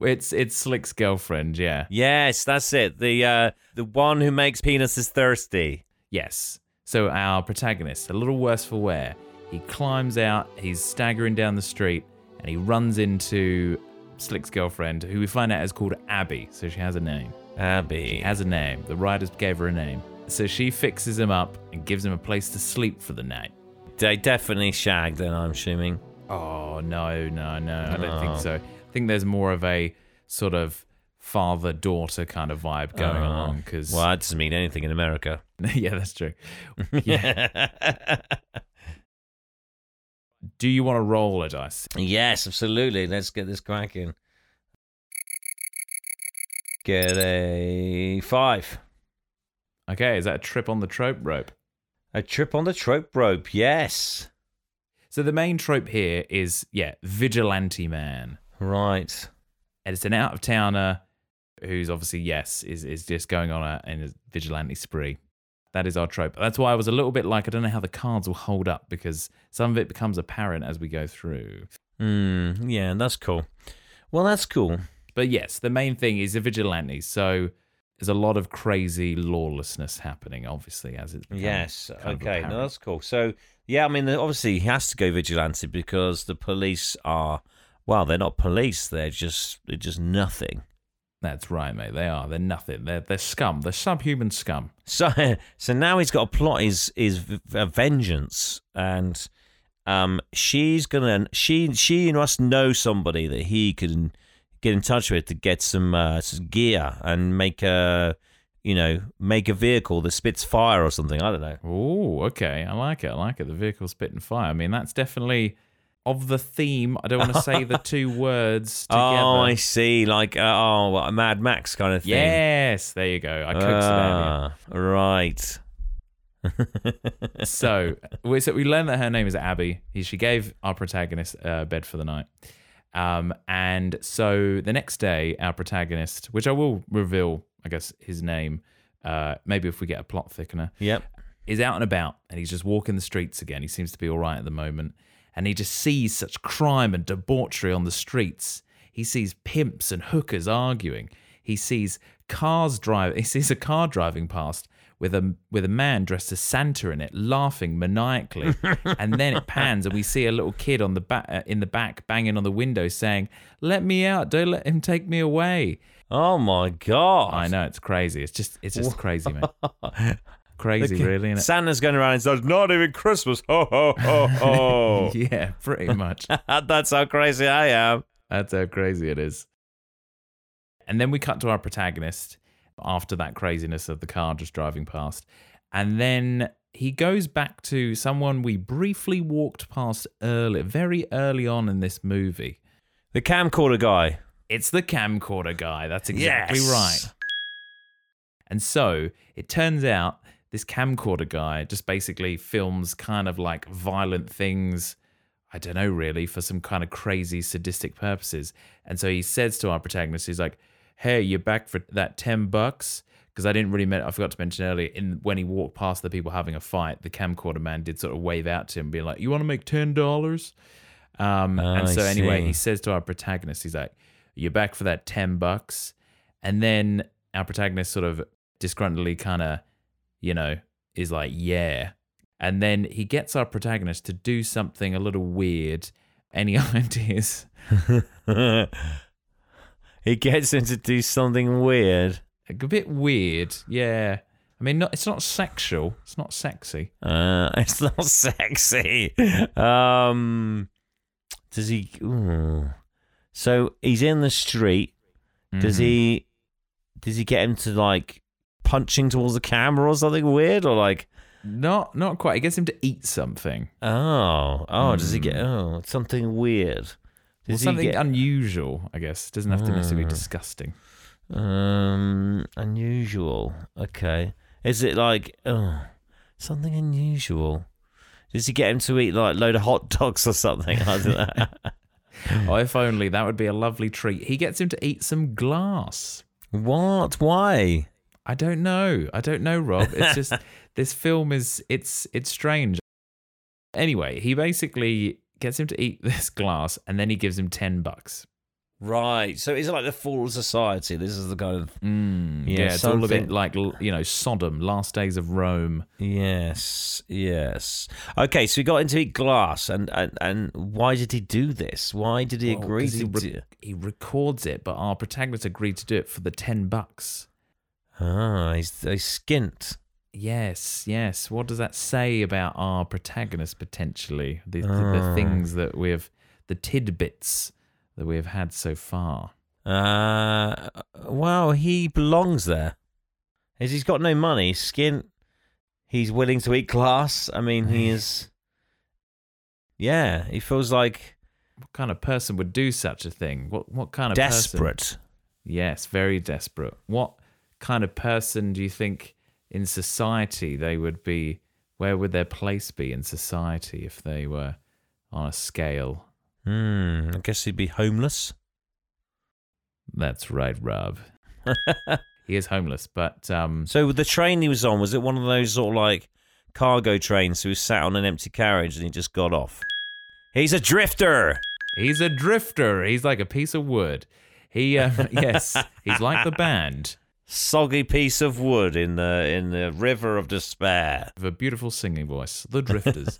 It's it's Slick's girlfriend. Yeah. Yes, that's it. The uh, the one who makes penises thirsty. Yes. So our protagonist, a little worse for wear, he climbs out. He's staggering down the street, and he runs into Slick's girlfriend, who we find out is called Abby. So she has a name. Abby she has a name. The writers gave her a name. So she fixes him up and gives him a place to sleep for the night. They definitely shagged then, I'm assuming. Oh, no, no, no. I don't oh. think so. I think there's more of a sort of father-daughter kind of vibe going oh. on. Cause... Well, that doesn't mean anything in America. yeah, that's true. Yeah. Do you want to roll a dice? Yes, absolutely. Let's get this cracking. Get a five. Okay, is that a trip on the trope rope? A trip on the trope rope, yes. So the main trope here is, yeah, vigilante man. Right. And it's an out-of-towner who's obviously, yes, is, is just going on a, a vigilante spree. That is our trope. That's why I was a little bit like, I don't know how the cards will hold up, because some of it becomes apparent as we go through. Mm, yeah, that's cool. Well, that's cool. But yes, the main thing is the vigilantes. So there's a lot of crazy lawlessness happening, obviously, as it's become, yes, kind okay, of no, that's cool. So yeah, I mean, obviously he has to go vigilante because the police are, well, they're not police. They're just they're just nothing. That's right, mate. They are. They're nothing. They're they're scum. They're subhuman scum. So so now he's got a plot. Is is vengeance, and um, she's gonna she she must know somebody that he can get in touch with to get some, uh, some gear and make a you know make a vehicle that spits fire or something. I don't know. Oh, okay. I like it. I like it. The vehicle spitting fire. I mean, that's definitely. Of the theme, I don't want to say the two words together. Oh, I see. Like, uh, oh, what, a Mad Max kind of thing. Yes, there you go. I coaxed uh, it out. Right. so, so we learned that her name is Abby. She gave our protagonist uh, bed for the night. Um, and so the next day, our protagonist, which I will reveal, I guess, his name, uh, maybe if we get a plot thickener, yep. is out and about, and he's just walking the streets again. He seems to be all right at the moment. And he just sees such crime and debauchery on the streets. He sees pimps and hookers arguing. He sees cars drive. He sees a car driving past with a with a man dressed as Santa in it, laughing maniacally. And then it pans, and we see a little kid on the back uh, in the back banging on the window, saying, "Let me out! Don't let him take me away!" Oh my God! I know, it's crazy. It's just it's just crazy, man. Crazy, kid, really, isn't it? Santa's going around and says, "Not even Christmas." Ho, ho, ho, ho. Yeah, pretty much. That's how crazy I am. That's how crazy it is. And then we cut to our protagonist after that craziness of the car just driving past. And then he goes back to someone we briefly walked past early, very early on in this movie. The camcorder guy. It's the camcorder guy. That's exactly yes. right. And so it turns out this camcorder guy just basically films kind of like violent things, I don't know really, for some kind of crazy sadistic purposes. And so he says to our protagonist, he's like, "Hey, you're back for that ten bucks? Because I didn't really, I forgot to mention earlier, in when he walked past the people having a fight, the camcorder man did sort of wave out to him, being like, "You want to make ten dollars? Um, oh, and so I anyway, see. He says to our protagonist, he's like, "You're back for that ten bucks. And then our protagonist sort of disgruntledly kind of, you know, is like, "Yeah." And then he gets our protagonist to do something a little weird. Any ideas? He gets him to do something weird. A bit weird, yeah. I mean, not, it's not sexual. It's not sexy. Uh, it's not sexy. Um, does he... Ooh. So he's in the street. Does mm-hmm. he... Does he get him to, like... punching towards the camera or something weird, or like not not quite. It gets him to eat something. Oh, oh, mm. does he get oh something weird? Does well, something get... unusual, I guess. It doesn't have to mm. necessarily be disgusting. Um, unusual. Okay, is it like oh something unusual? Does he get him to eat like a load of hot dogs or something? I don't know. Oh, if only, that would be a lovely treat. He gets him to eat some glass. What? Why? I don't know. I don't know, Rob. It's just this film is it's it's strange. Anyway, he basically gets him to eat this glass, and then he gives him ten bucks. Right. So it's like the fall of society. This is the kind of mm, yeah. Know, it's something. All a bit like you know Sodom, Last Days of Rome. Yes. Yes. Okay. So he got him to eat glass, and and, and why did he do this? Why did he well, agree to? He, re- do- he records it, but our protagonist agreed to do it for the ten bucks. Ah, he's, he's skint. Yes, yes. What does that say about our protagonist, potentially? The, oh. the, the things that we have, the tidbits that we have had so far. Uh, well, he belongs there. He's got no money, skint. He's willing to eat glass. I mean, he is... Yeah, he feels like... What kind of person would do such a thing? What What kind of desperate. Person? Desperate. Yes, very desperate. What... kind of person do you think in society they would be? Where would their place be in society if they were on a scale? Hmm, I guess he'd be homeless. That's right, Rob. He is homeless, but... Um, so the train he was on, was it one of those sort of like cargo trains who sat on an empty carriage and he just got off? He's a drifter! He's a drifter. He's like a piece of wood. He, uh, yes, he's like the band. Soggy piece of wood in the in the river of despair. With a beautiful singing voice, the Drifters.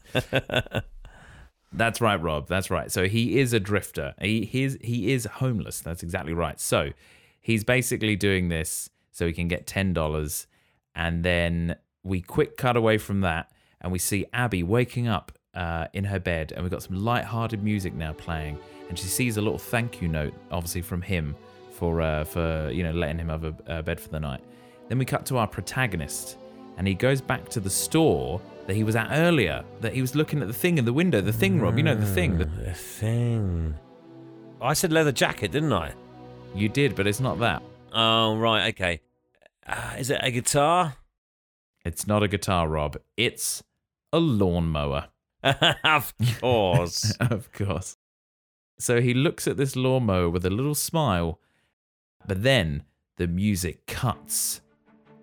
That's right, Rob. That's right. So he is a drifter. He he is, he is homeless. That's exactly right. So he's basically doing this so he can get ten dollars, and then we quick cut away from that, and we see Abby waking up uh, in her bed, and we've got some light-hearted music now playing, and she sees a little thank you note, obviously from him, for uh, for you know letting him have a, a bed for the night. Then we cut to our protagonist, and he goes back to the store that he was at earlier, that he was looking at the thing in the window, the thing, Rob, you know, the thing. The, the thing. I said leather jacket, didn't I? You did, but it's not that. Oh, right, okay. Uh, is it a guitar? It's not a guitar, Rob. It's a lawnmower. Of course. Of course. So he looks at this lawnmower with a little smile, but then the music cuts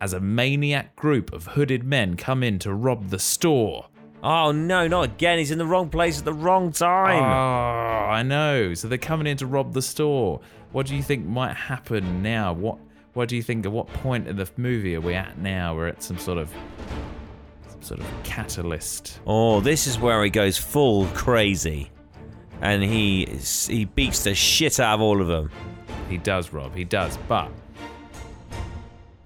as a maniac group of hooded men come in to rob the store. Oh, no, not again. He's in the wrong place at the wrong time. Oh, I know. So they're coming in to rob the store. What do you think might happen now? What What do you think, at what point in the movie are we at now? We're at some sort of some sort of catalyst. Oh, this is where he goes full crazy. And he he beats the shit out of all of them. He does, Rob. He does, but...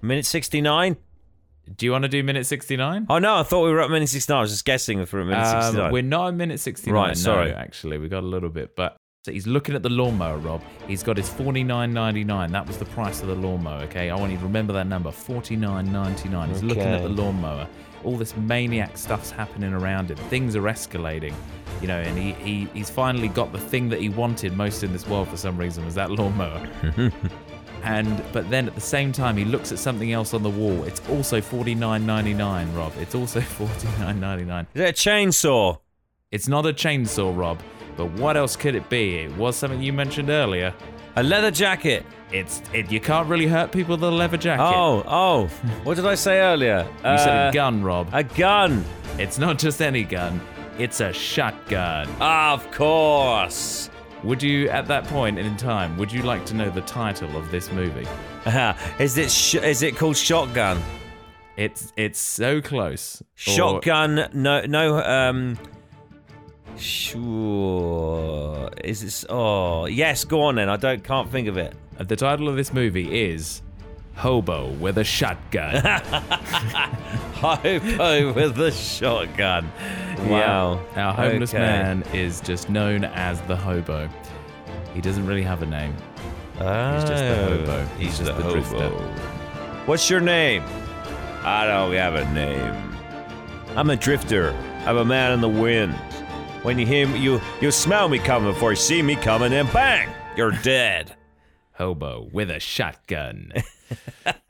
Minute sixty-nine? Do you want to do minute sixty-nine? Oh, no, I thought we were at minute sixty-nine. I was just guessing if we were at minute um, sixty-nine. We're not at minute sixty-nine, right, sorry. No, actually. We got a little bit, but... So he's looking at the lawnmower, Rob. He's got his forty-nine ninety-nine. That was the price of the lawnmower, okay? I want you to remember that number, forty-nine ninety-nine. He's okay. Looking at the lawnmower. All this maniac stuff's happening around him. Things are escalating, you know, and he, he he's finally got the thing that he wanted most in this world for some reason, was that lawnmower. And but then at the same time, he looks at something else on the wall. It's also forty-nine ninety-nine, Rob. It's also forty-nine ninety-nine. Is that a chainsaw? It's not a chainsaw, Rob. But what else could it be? It was something you mentioned earlier. A leather jacket. It's it, you can't really hurt people with a leather jacket. Oh, oh. What did I say earlier? You uh, said a gun, Rob. A gun. It's not just any gun. It's a shotgun. Of course. Would you, at that point in time, would you like to know the title of this movie? Is it sh- is it called Shotgun? It's it's so close. Shotgun. Or... No no um. Sure. Is this... Oh, yes, go on then. I don't can't think of it. The title of this movie is Hobo with a Shotgun. Hobo with a Shotgun. Wow. Our homeless okay. man is just known as the Hobo. He doesn't really have a name. Oh, he's just the Hobo. He's, he's just the, the Hobo. Drifter. What's your name? I don't have a name. I'm a drifter. I'm a man in the wind. When you hear me, you you smell me coming before you see me coming, and bang, you're dead. Hobo with a shotgun.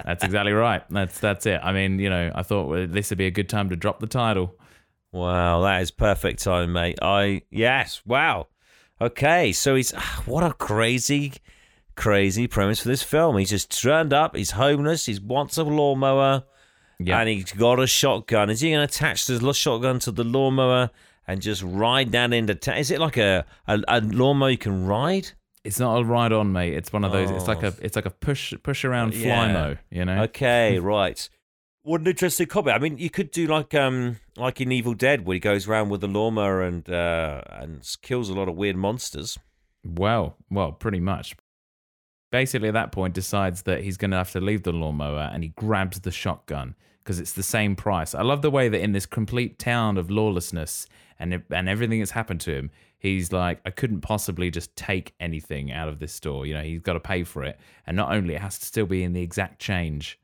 That's exactly right. That's that's it. I mean, you know, I thought well, this would be a good time to drop the title. Wow, that is perfect time, mate. I yes, wow. Okay, so he's what a crazy, crazy premise for this film. He's just turned up. He's homeless. He wants a lawnmower, yep. And he's got a shotgun. Is he going to attach the shotgun to the lawnmower? And just ride down into town. Is it like a, a a lawnmower you can ride? It's not a ride on, mate. It's one of those. Oh. It's like a it's like a push push around fly yeah. mo. You know. Okay, right. What an interesting copy. I mean, you could do like um like in Evil Dead, where he goes around with the lawnmower and uh, and kills a lot of weird monsters. Well, well, pretty much. Basically, at that point, decides that he's going to have to leave the lawnmower, and he grabs the shotgun because it's the same price. I love the way that in this complete town of lawlessness. And and everything that's happened to him, he's like, I couldn't possibly just take anything out of this store. You know, he's got to pay for it. And not only, it has to still be in the exact change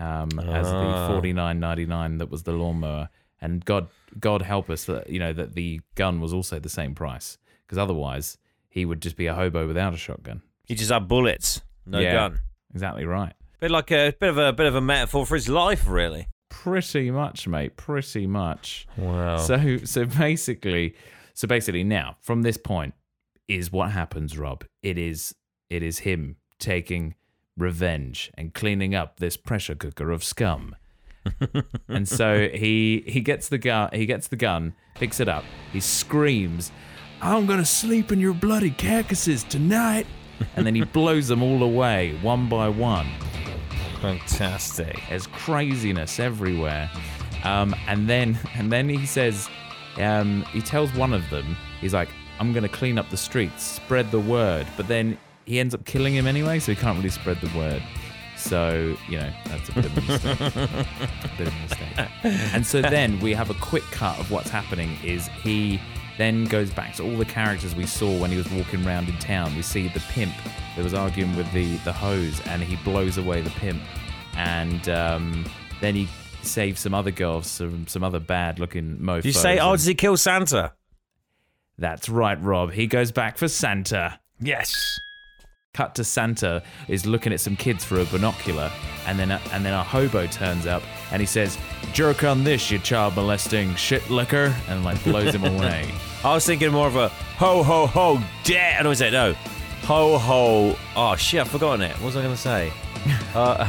um, oh. as the forty-nine ninety-nine that was the lawnmower. And God God help us that, you know, that the gun was also the same price. Because otherwise, he would just be a hobo without a shotgun. He just had bullets, no yeah, gun. Exactly right. Bit like a bit of a bit of a metaphor for his life, really. Pretty much, mate. Pretty much. Wow. So, so basically, so basically, now from this point is what happens, Rob. It is, it is him taking revenge and cleaning up this pressure cooker of scum. And so he he gets the gun. He gets the gun, picks it up. He screams, "I'm gonna sleep in your bloody carcasses tonight!" And then he blows them all away, one by one. Fantastic. There's craziness everywhere. Um, and then and then he says, um, he tells one of them, he's like, "I'm gonna clean up the streets, spread the word." But then he ends up killing him anyway, so he can't really spread the word. So, you know, that's a bit of a mistake. a bit of a mistake. And so then we have a quick cut of what's happening is he then goes back to all the characters we saw when he was walking around in town. We see the pimp that was arguing with the, the hose, and he blows away the pimp. And um, then he saves some other girls, some, some other bad-looking mofos. You say, oh, does he kill Santa? That's right, Rob. He goes back for Santa. Yes. Cut to Santa is looking at some kids for a binocular, and then a, and then a hobo turns up and he says, "Jerk on this, you child molesting shit licker," and like blows him away. I was thinking more of a ho ho ho dare. And I was like, no, ho ho. Oh shit, I've forgotten it. What was I gonna say? Uh, uh,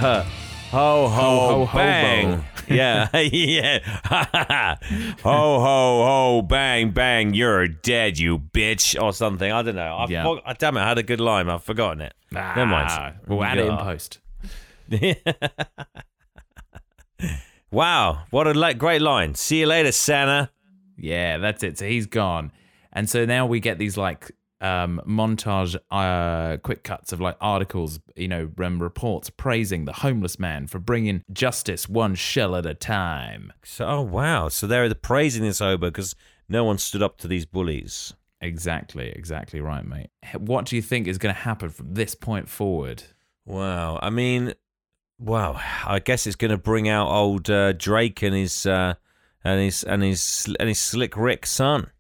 ho ho ho, ho bang. Hobo. Yeah, yeah. Ho ho ho bang bang, you're dead, you bitch, or something. I don't know. I've yeah. fo- damn it, I had a good line, I've forgotten it. Ah, never mind. We'll add it in post. Wow, what a le- great line. See you later, Santa. Yeah, that's it. So he's gone, and so now we get these like um, montage, uh, quick cuts of like articles, you know, um, reports praising the homeless man for bringing justice one shell at a time. So, oh wow, so they're praising this hobo because no one stood up to these bullies. Exactly, exactly right, mate. What do you think is going to happen from this point forward? Wow, I mean, wow, I guess it's going to bring out old uh, Drake and his uh, and his and his and his Slick Rick son.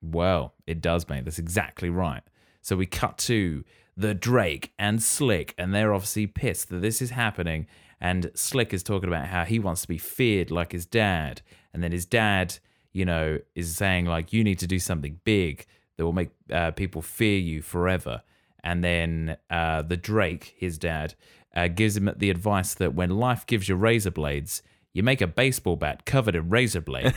Well, it does, mate. That's exactly right. So we cut to the Drake and Slick, and they're obviously pissed that this is happening. And Slick is talking about how he wants to be feared like his dad. And then his dad, you know, is saying, like, you need to do something big that will make uh, people fear you forever. And then uh, the Drake, his dad, uh, gives him the advice that when life gives you razor blades, you make a baseball bat covered in razor blades.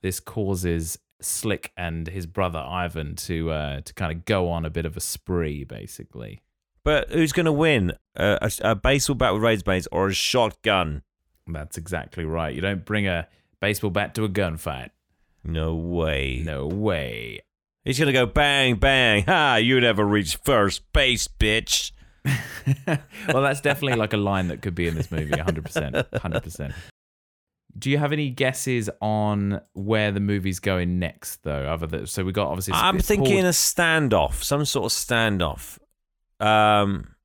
This causes Slick and his brother Ivan to uh, to kind of go on a bit of a spree, basically. But who's going to win? Uh, a, a baseball bat with razor blades or a shotgun? That's exactly right. You don't bring a baseball bat to a gunfight. No way. No way. He's going to go bang, bang. Ha, you never reach first base, bitch. Well, that's definitely like a line that could be in this movie, one hundred percent. one hundred percent. Do you have any guesses on where the movie's going next, though? Other than, so we got obviously. I'm thinking called... a standoff, some sort of standoff. Um,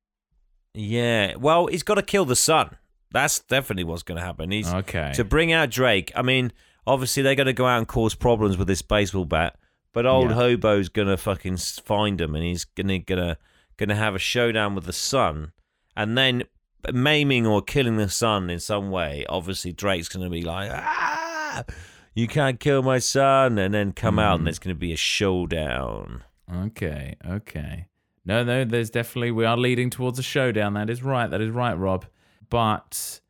yeah. Well, he's got to kill the son. That's definitely what's going to happen. He's okay to bring out Drake. I mean, obviously they're going to go out and cause problems with this baseball bat, but old yeah. hobo's going to fucking find him, and he's going to going to have a showdown with the son, and then maiming or killing the son in some way. Obviously, Drake's going to be like, ah, you can't kill my son, and then come mm. out, and it's going to be a showdown. Okay, okay. No, no, there's definitely, we are leading towards a showdown. That is right, that is right, Rob. But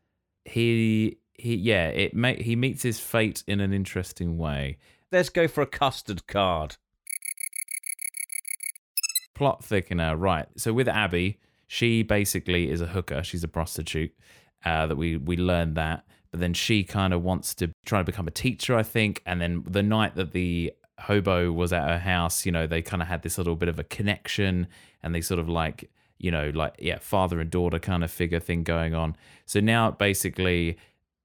he, he yeah, it may, he meets his fate in an interesting way. Let's go for a custard card. Plot thickener, right. So with Abby, she basically is a hooker. She's a prostitute, uh, that we, we learned that. But then she kind of wants to try to become a teacher, I think. And then the night that the hobo was at her house, you know, they kind of had this little bit of a connection, and they sort of like, you know, like, yeah, father and daughter kind of figure thing going on. So now basically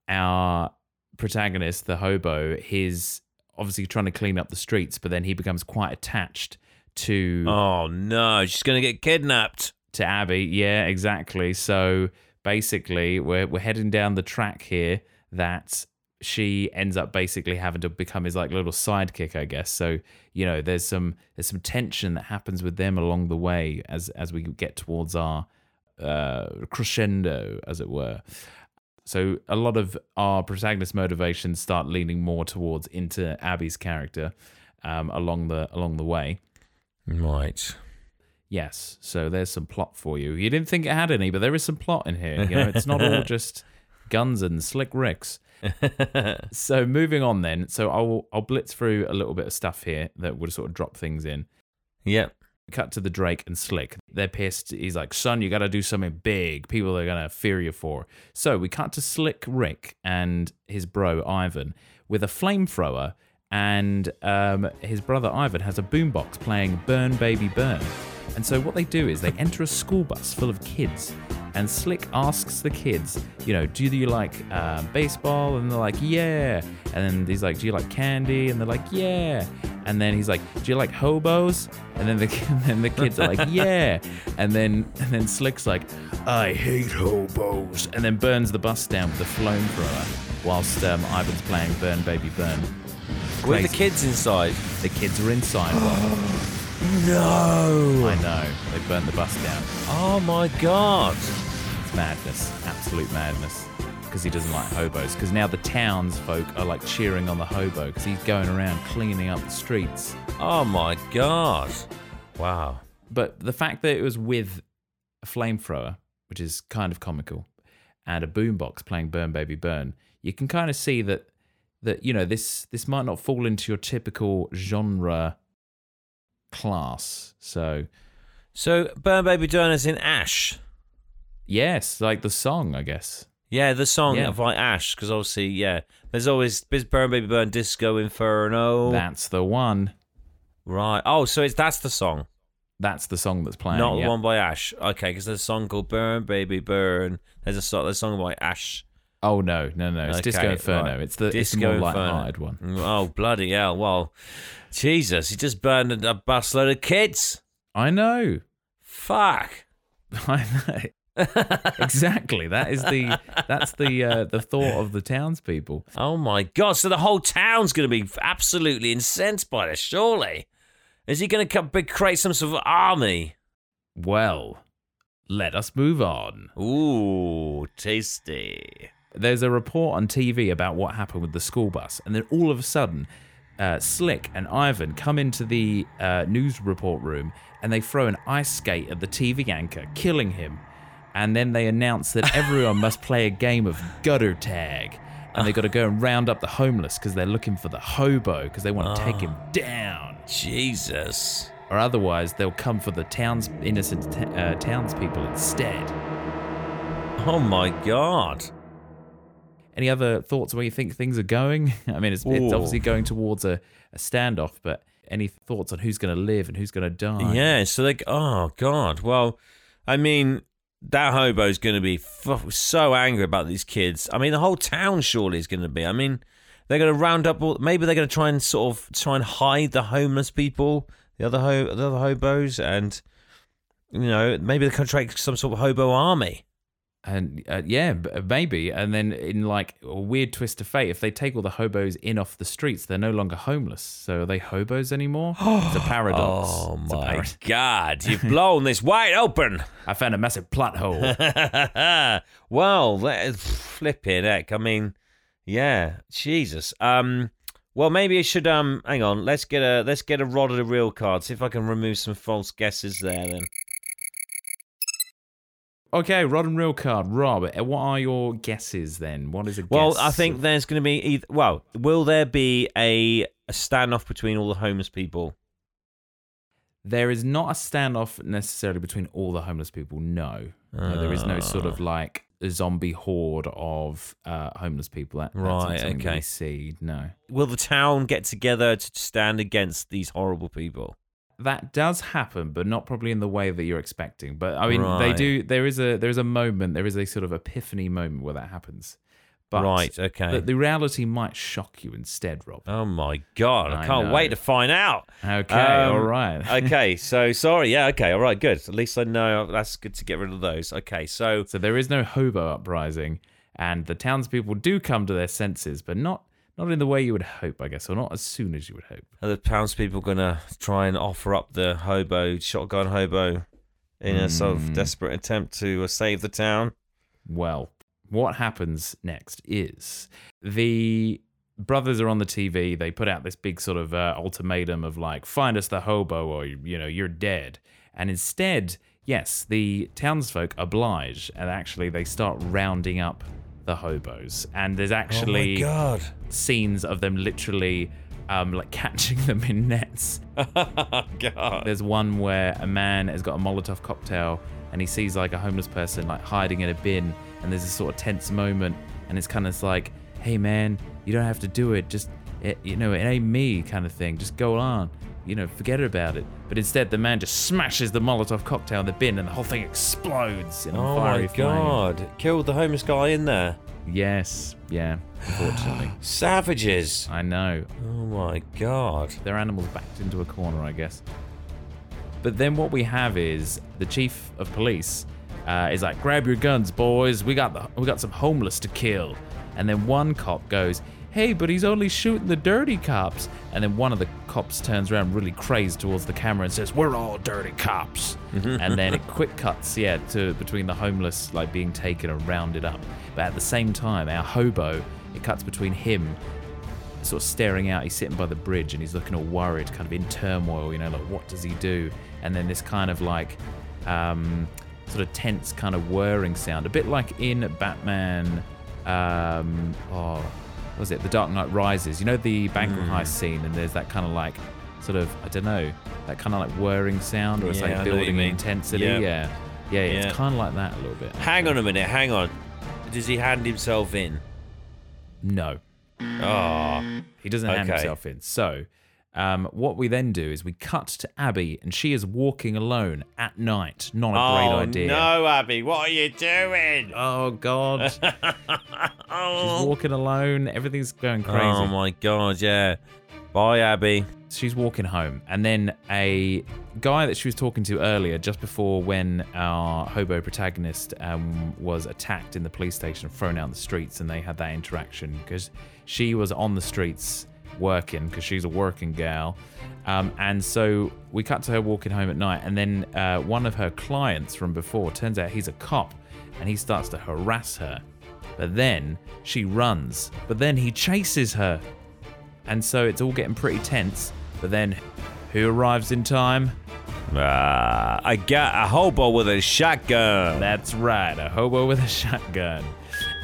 our protagonist, the hobo, he's obviously trying to clean up the streets, but then he becomes quite attached to oh no she's gonna get kidnapped to Abby. Yeah, exactly. So basically we're we're heading down the track here that she ends up basically having to become his like little sidekick, I guess. So, you know, there's some there's some tension that happens with them along the way as as we get towards our uh crescendo, as it were. So a lot of our protagonist motivations start leaning more towards into Abby's character um along the along the way. Right. Yes, so there's some plot for you. You didn't think it had any, but there is some plot in here. You know, it's not all just guns and slick ricks. So moving on then. So I'll I'll blitz through a little bit of stuff here that would sort of drop things in. Yep. Cut to the Drake and Slick. They're pissed. He's like, son, you got to do something big. People are going to fear you for. So we cut to Slick Rick and his bro Ivan with a flamethrower. And um, his brother Ivan has a boombox playing Burn Baby Burn. And so what they do is they enter a school bus full of kids. And Slick asks the kids, you know, do you like uh, baseball? And they're like, yeah. And then he's like, do you like candy? And they're like, yeah. And then he's like, do you like hobos? And then the, and then the kids are like, yeah. And then and then Slick's like, I hate hobos. And then burns the bus down with a flamethrower whilst um, Ivan's playing Burn Baby Burn. Were the kids inside? The kids are inside. No! I know. They burnt the bus down. Oh, my God. It's madness. Absolute madness. Because he doesn't like hobos. Because now the townsfolk are, like, cheering on the hobo because he's going around cleaning up the streets. Oh, my God. Wow. But the fact that it was with a flamethrower, which is kind of comical, and a boombox playing Burn Baby Burn, you can kind of see that, that you know, this, this might not fall into your typical genre class. So so Burn Baby Burn is in Ash. Yes, like the song, I guess. Yeah, the song yeah. by Ash, because obviously, yeah, there's always there's Burn Baby Burn, Disco Inferno. That's the one. Right. Oh, so it's that's the song. That's the song that's playing. Not yeah. the one by Ash. Okay, because there's a song called Burn Baby Burn. There's a song, there's a song by Ash. Oh, no, no, no. It's okay, Disco Inferno. Right. It's the Disco it's more light-hearted one. Oh, bloody hell. Well, Jesus, he just burned a busload of kids. I know. Fuck. I know. Exactly. That is the, that's the uh, the thought of the townspeople. Oh, my God. So the whole town's going to be absolutely incensed by this, surely. Is he going to create some sort of army? Well, let us move on. Ooh, tasty. There's a report on T V about what happened with the school bus, and then all of a sudden, uh, Slick and Ivan come into the uh, news report room, and they throw an ice skate at the T V anchor, killing him. And then they announce that everyone must play a game of gutter tag, and they got to go and round up the homeless because they're looking for the hobo because they want to oh, take him down. Jesus. Or otherwise, they'll come for the town's innocent t- uh, townspeople instead. Oh my God. Any other thoughts where you think things are going? I mean, it's, it's obviously going towards a, a standoff, but any thoughts on who's going to live and who's going to die? Yeah, so like, oh, God. Well, I mean, that hobo's going to be f- so angry about these kids. I mean, the whole town surely is going to be. I mean, they're going to round up all... Maybe they're going to try and sort of try and hide the homeless people, the other, ho- the other hobos, and, you know, maybe they contract some sort of hobo army. And uh, yeah, maybe. And then in like a weird twist of fate, if they take all the hobos in off the streets, they're no longer homeless. So are they hobos anymore? It's a paradox. Oh my paradox. God, you've blown this wide open. I found a massive plot hole. Well, that is flipping heck. I mean, yeah, Jesus. Um, well, maybe it should. Um, hang on. Let's get a let's get a rod of the real card. See if I can remove some false guesses there. Then. Okay, Rod and Real Card. Rob, what are your guesses then? What is a guess? Well, I think there's going to be... Either, well, will there be a, a standoff between all the homeless people? There is not a standoff necessarily between all the homeless people, no. Uh, no there is no sort of like a zombie horde of uh, homeless people. That, that's right, something okay. We see, no. Will the town get together to stand against these horrible people? That does happen, but not probably in the way that you're expecting. But I mean, right. they do. There is a there is a moment. There is a sort of epiphany moment where that happens. But right. Okay. The, the reality might shock you instead, Rob. Oh my God! I, I can't know. wait to find out. Okay. Um, all right. Okay. So sorry. Yeah. Okay. All right. Good. At least I know. That's good to get rid of those. Okay. So so there is no hobo uprising, and the townspeople do come to their senses, but not. Not in the way you would hope, I guess, or not as soon as you would hope. Are the townspeople going to try and offer up the hobo, shotgun hobo, in mm. a sort of desperate attempt to save the town? Well, what happens next is the brothers are on the T V. They put out this big sort of uh, ultimatum of like, find us the hobo or, you know, you're dead. And instead, yes, the townsfolk oblige, and actually they start rounding up the hobos. And there's actually oh my God. scenes of them literally um, like catching them in nets. God. There's one where a man has got a Molotov cocktail and he sees like a homeless person like hiding in a bin, and there's this sort of tense moment, and it's kind of like, hey man, you don't have to do it, just, it, you know, it ain't me kind of thing, just go on, you know, forget about it. But instead the man just smashes the Molotov cocktail in the bin and the whole thing explodes in a oh fiery flame. Oh my God, killed the homeless guy in there. Yes, yeah, unfortunately. Savages. I know. Oh my God. Their animals backed into a corner, I guess. But then what we have is the chief of police uh, is like, grab your guns, boys, we got the, we got some homeless to kill. And then one cop goes, hey, but he's only shooting the dirty cops. And then one of the cops turns around really crazed towards the camera and says, we're all dirty cops. And then it quick cuts, yeah, to between the homeless like being taken and rounded up. But at the same time, our hobo, it cuts between him sort of staring out. He's sitting by the bridge and he's looking all worried, kind of in turmoil, you know, like what does he do? And then this kind of like um, sort of tense kind of whirring sound, a bit like in Batman... Um, oh, what was it? The Dark Knight Rises. You know the banquet mm. heist scene, and there's that kind of like, sort of, I don't know, that kind of like whirring sound, or it's yeah, like building intensity. Yep. Yeah. yeah, yeah, it's kind of like that a little bit. Hang on a minute, hang on. Does he hand himself in? No. Oh, he doesn't okay. hand himself in. So, um, what we then do is we cut to Abby, and she is walking alone at night. Not a oh, great idea. No, Abby, what are you doing? Oh, God. oh. She's walking alone. Everything's going crazy. Oh, my God, yeah. Bye, Abby. She's walking home. And then a guy that she was talking to earlier, just before when our hobo protagonist um, was attacked in the police station, thrown out in the streets, and they had that interaction because she was on the streets working, because she's a working gal, um, and so we cut to her walking home at night, and then uh, one of her clients from before, turns out he's a cop, and he starts to harass her, but then she runs, but then he chases her, and so it's all getting pretty tense. But then who arrives in time? Uh, I got a hobo with a shotgun. That's right, a hobo with a shotgun.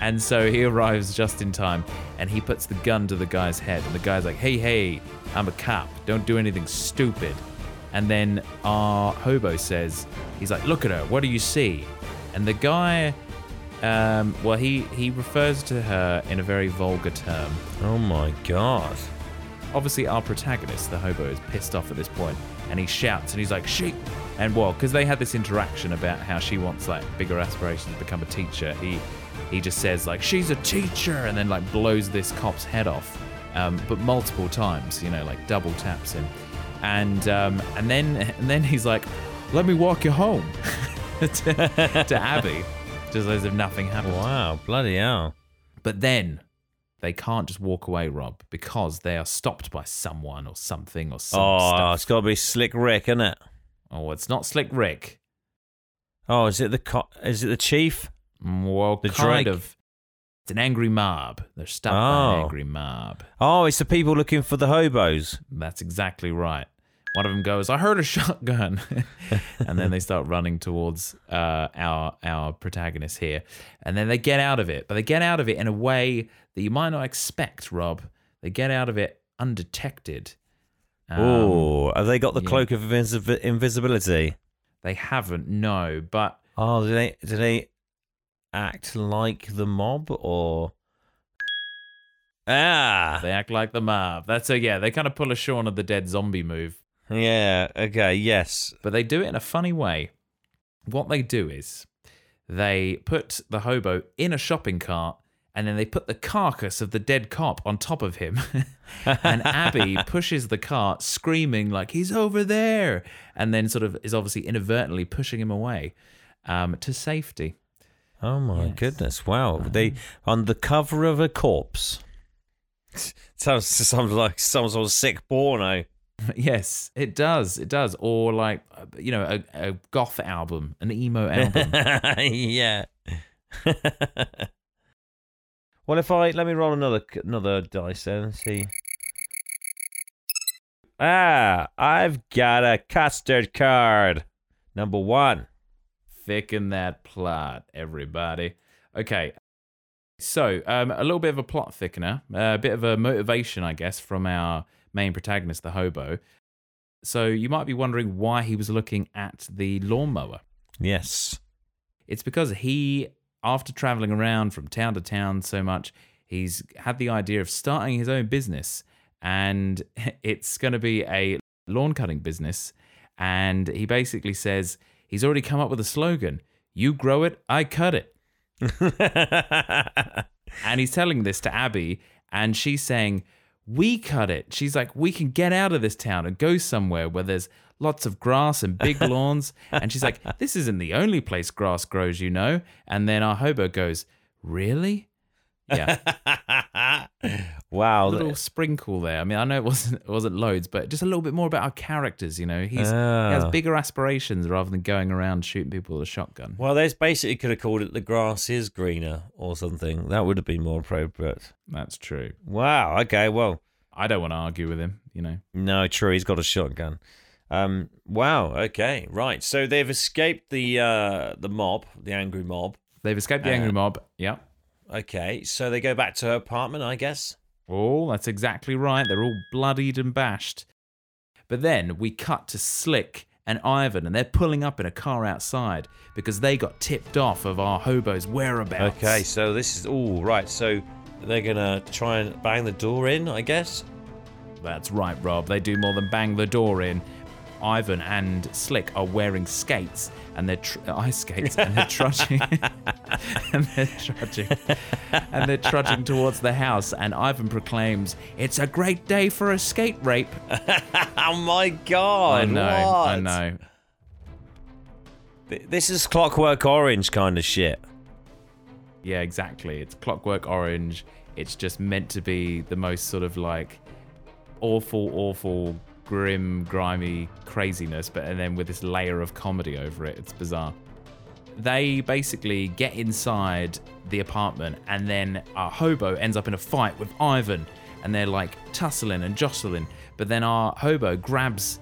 And so he arrives just in time, and he puts the gun to the guy's head, and the guy's like, hey, hey, I'm a cop, don't do anything stupid. And then our hobo says, he's like, look at her, what do you see? And the guy, um, well, he, he refers to her in a very vulgar term. Oh my God. Obviously our protagonist, the hobo, is pissed off at this point, and he shouts, and he's like, she... And well, because they had this interaction about how she wants like bigger aspirations to become a teacher, he... He just says, like, she's a teacher, and then, like, blows this cop's head off, um, but multiple times, you know, like, double taps him. And um, and then and then he's like, let me walk you home to, to Abby, just as if nothing happened. Wow, bloody hell. But then they can't just walk away, Rob, because they are stopped by someone or something or some oh, stuff. Oh, it's got to be Slick Rick, isn't it? Oh, it's not Slick Rick. Oh, is it the co- is it the chief? Well, the kind Drake. of. It's an angry mob. They're stopped oh. by an angry mob. Oh, it's the people looking for the hobos. That's exactly right. One of them goes, I heard a shotgun. And then they start running towards uh, our our protagonist here. And then they get out of it. But they get out of it in a way that you might not expect, Rob. They get out of it undetected. Um, oh, have they got the yeah. cloak of invis- invisibility? They haven't, no. But. Oh, do they. Do they act like the mob, or ah they act like the mob. That's a yeah they kind of pull a Shaun of the Dead zombie move. Yeah okay yes but they do it in a funny way. What they do is they put the hobo in a shopping cart, and then they put the carcass of the dead cop on top of him. And Abby pushes the cart, screaming like, he's over there, and then sort of is obviously inadvertently pushing him away um to safety. Oh my yes. goodness! Wow, um, they on the cover of a corpse. Sounds sounds like some sort of sick porno. Yes, it does. It does, or like you know, a, a goth album, an emo album. Yeah. Well, if I... Let me roll another another dice then and see. Ah, I've got a custard card. Number one. Thicken that plot, everybody. Okay. So, um, a little bit of a plot thickener. A bit of a motivation, I guess, from our main protagonist, the hobo. So, you might be wondering why he was looking at the lawnmower. Yes. It's because he, after traveling around from town to town so much, he's had the idea of starting his own business. And it's going to be a lawn cutting business. And he basically says he's already come up with a slogan. You grow it, I cut it. And he's telling this to Abby. And she's saying, we cut it. She's like, we can get out of this town and go somewhere where there's lots of grass and big lawns. And she's like, this isn't the only place grass grows, you know. And then our hobo goes, really? Yeah. Wow. A little sprinkle there. I mean, I know it wasn't it wasn't loads, but just a little bit more about our characters, you know. He's, oh. He has bigger aspirations rather than going around shooting people with a shotgun. Well, they basically could have called it The Grass is Greener or something. That would have been more appropriate. That's true. Wow. Okay, well. I don't want to argue with him, you know. No, true. He's got a shotgun. Um. Wow. Okay. Right. So they've escaped the uh the mob, the angry mob. They've escaped the um, angry mob. Yeah. Okay. So they go back to her apartment, I guess. Oh, that's exactly right. They're all bloodied and bashed. But then we cut to Slick and Ivan, and they're pulling up in a car outside because they got tipped off of our hobo's whereabouts. Okay. So this is all right. So they're gonna try and bang the door in, I guess. That's right, Rob. They do more than bang the door in. Ivan and Slick are wearing skates and they're tr- ice skates and they're trudging and they're trudging and they're trudging towards the house, and Ivan proclaims, it's a great day for a skate rape. Oh my god. I know, what? I know. This is Clockwork Orange kind of shit. Yeah, exactly. It's Clockwork Orange. It's just meant to be the most sort of like awful, awful grim, grimy craziness, but and then with this layer of comedy over it. It's bizarre. They basically get inside the apartment, and then our hobo ends up in a fight with Ivan, and they're like tussling and jostling, but then our hobo grabs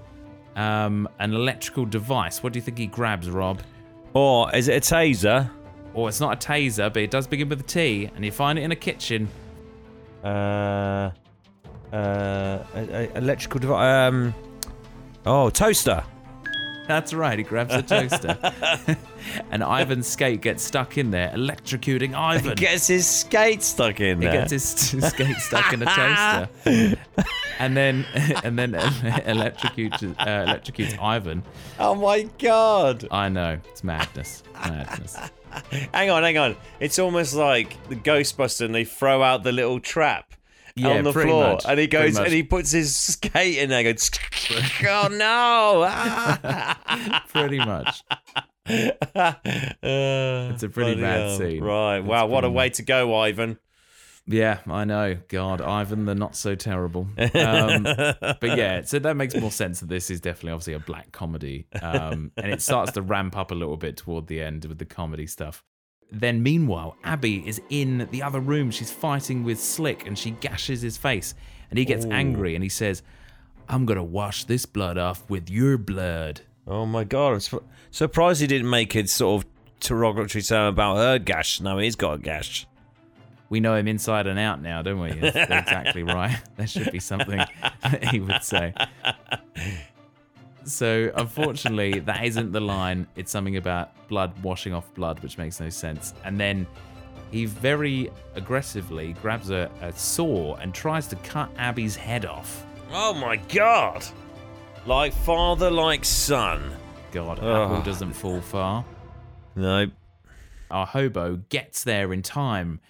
um, an electrical device. What do you think he grabs, Rob? Or is it a taser? Or it's not a taser, but it does begin with a T, and you find it in a kitchen. Uh... Uh, a, a electrical device. Um, oh, toaster. That's right. He grabs a toaster, and Ivan's skate gets stuck in there, electrocuting Ivan. He gets his skate stuck in there. He gets his, his skate stuck in a toaster, and then and then electrocutes uh, electrocutes Ivan. Oh my god! I know, it's madness. Madness. Hang on, hang on. It's almost like the Ghostbuster, and they throw out the little trap. Yeah, on the floor, much, and he goes and he puts his skate in there and goes, oh no. Pretty much. uh, it's a pretty mad hell. Scene. Right. It's wow, what a mad. Way to go, Ivan. Yeah, I know. God, Ivan, the not so terrible. Um, but yeah, so that makes more sense. That this is definitely obviously a black comedy. Um, and it starts to ramp up a little bit toward the end with the comedy stuff. Then meanwhile, Abby is in the other room. She's fighting with Slick and she gashes his face and he gets Ooh. angry and he says, I'm going to wash this blood off with your blood. Oh my God. I'm su- surprised he didn't make it sort of derogatory term about her gash. No, he's got a gash. We know him inside and out now, don't we? That's exactly right. There should be something that he would say. So, unfortunately, that isn't the line. It's something about blood washing off blood, which makes no sense. And then he very aggressively grabs a, a saw and tries to cut Abby's head off. Oh, my God. Like father, like son. God, oh. Apple doesn't fall far. Nope. Our hobo gets there in time.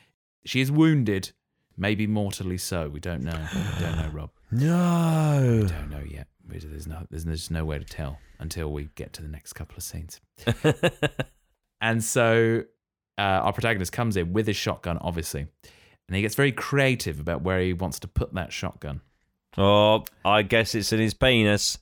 She is wounded, maybe mortally so. We don't know. We don't know, Rob. No. We don't know yet. There's no, there's just no way to tell until we get to the next couple of scenes. And so uh, our protagonist comes in with his shotgun, obviously, and he gets very creative about where he wants to put that shotgun. Oh, I guess it's in his penis.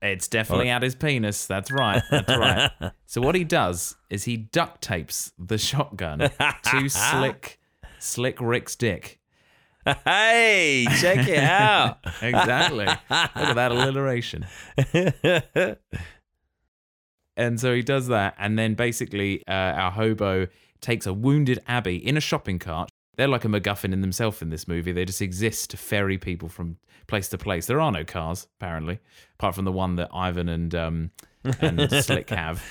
It's definitely oh. at his penis. That's right. That's right. So what he does is he duct tapes the shotgun to Slick Slick Rick's dick. Hey, check it out. Exactly. Look at that alliteration. And so he does that. And then basically uh, our hobo takes a wounded Abby in a shopping cart. They're like a MacGuffin in themselves in this movie. They just exist to ferry people from place to place. There are no cars, apparently, apart from the one that Ivan and um, and Slick have.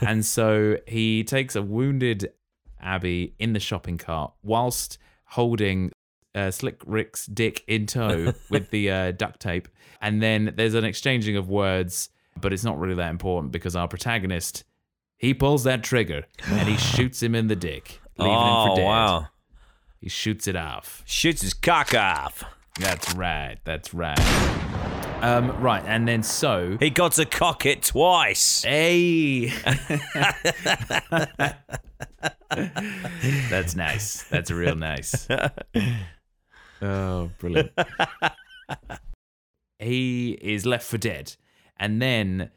And so he takes a wounded Abby in the shopping cart whilst holding uh, Slick Rick's dick in tow with the uh, duct tape. And then there's an exchanging of words, but it's not really that important because our protagonist, he pulls that trigger and he shoots him in the dick, leaving oh, him for dead. Wow. He shoots it off. Shoots his cock off. That's right. That's right. Um, right, and then so... He got to cock it twice. Hey. That's nice. That's real nice. Oh, brilliant. He is left for dead. And then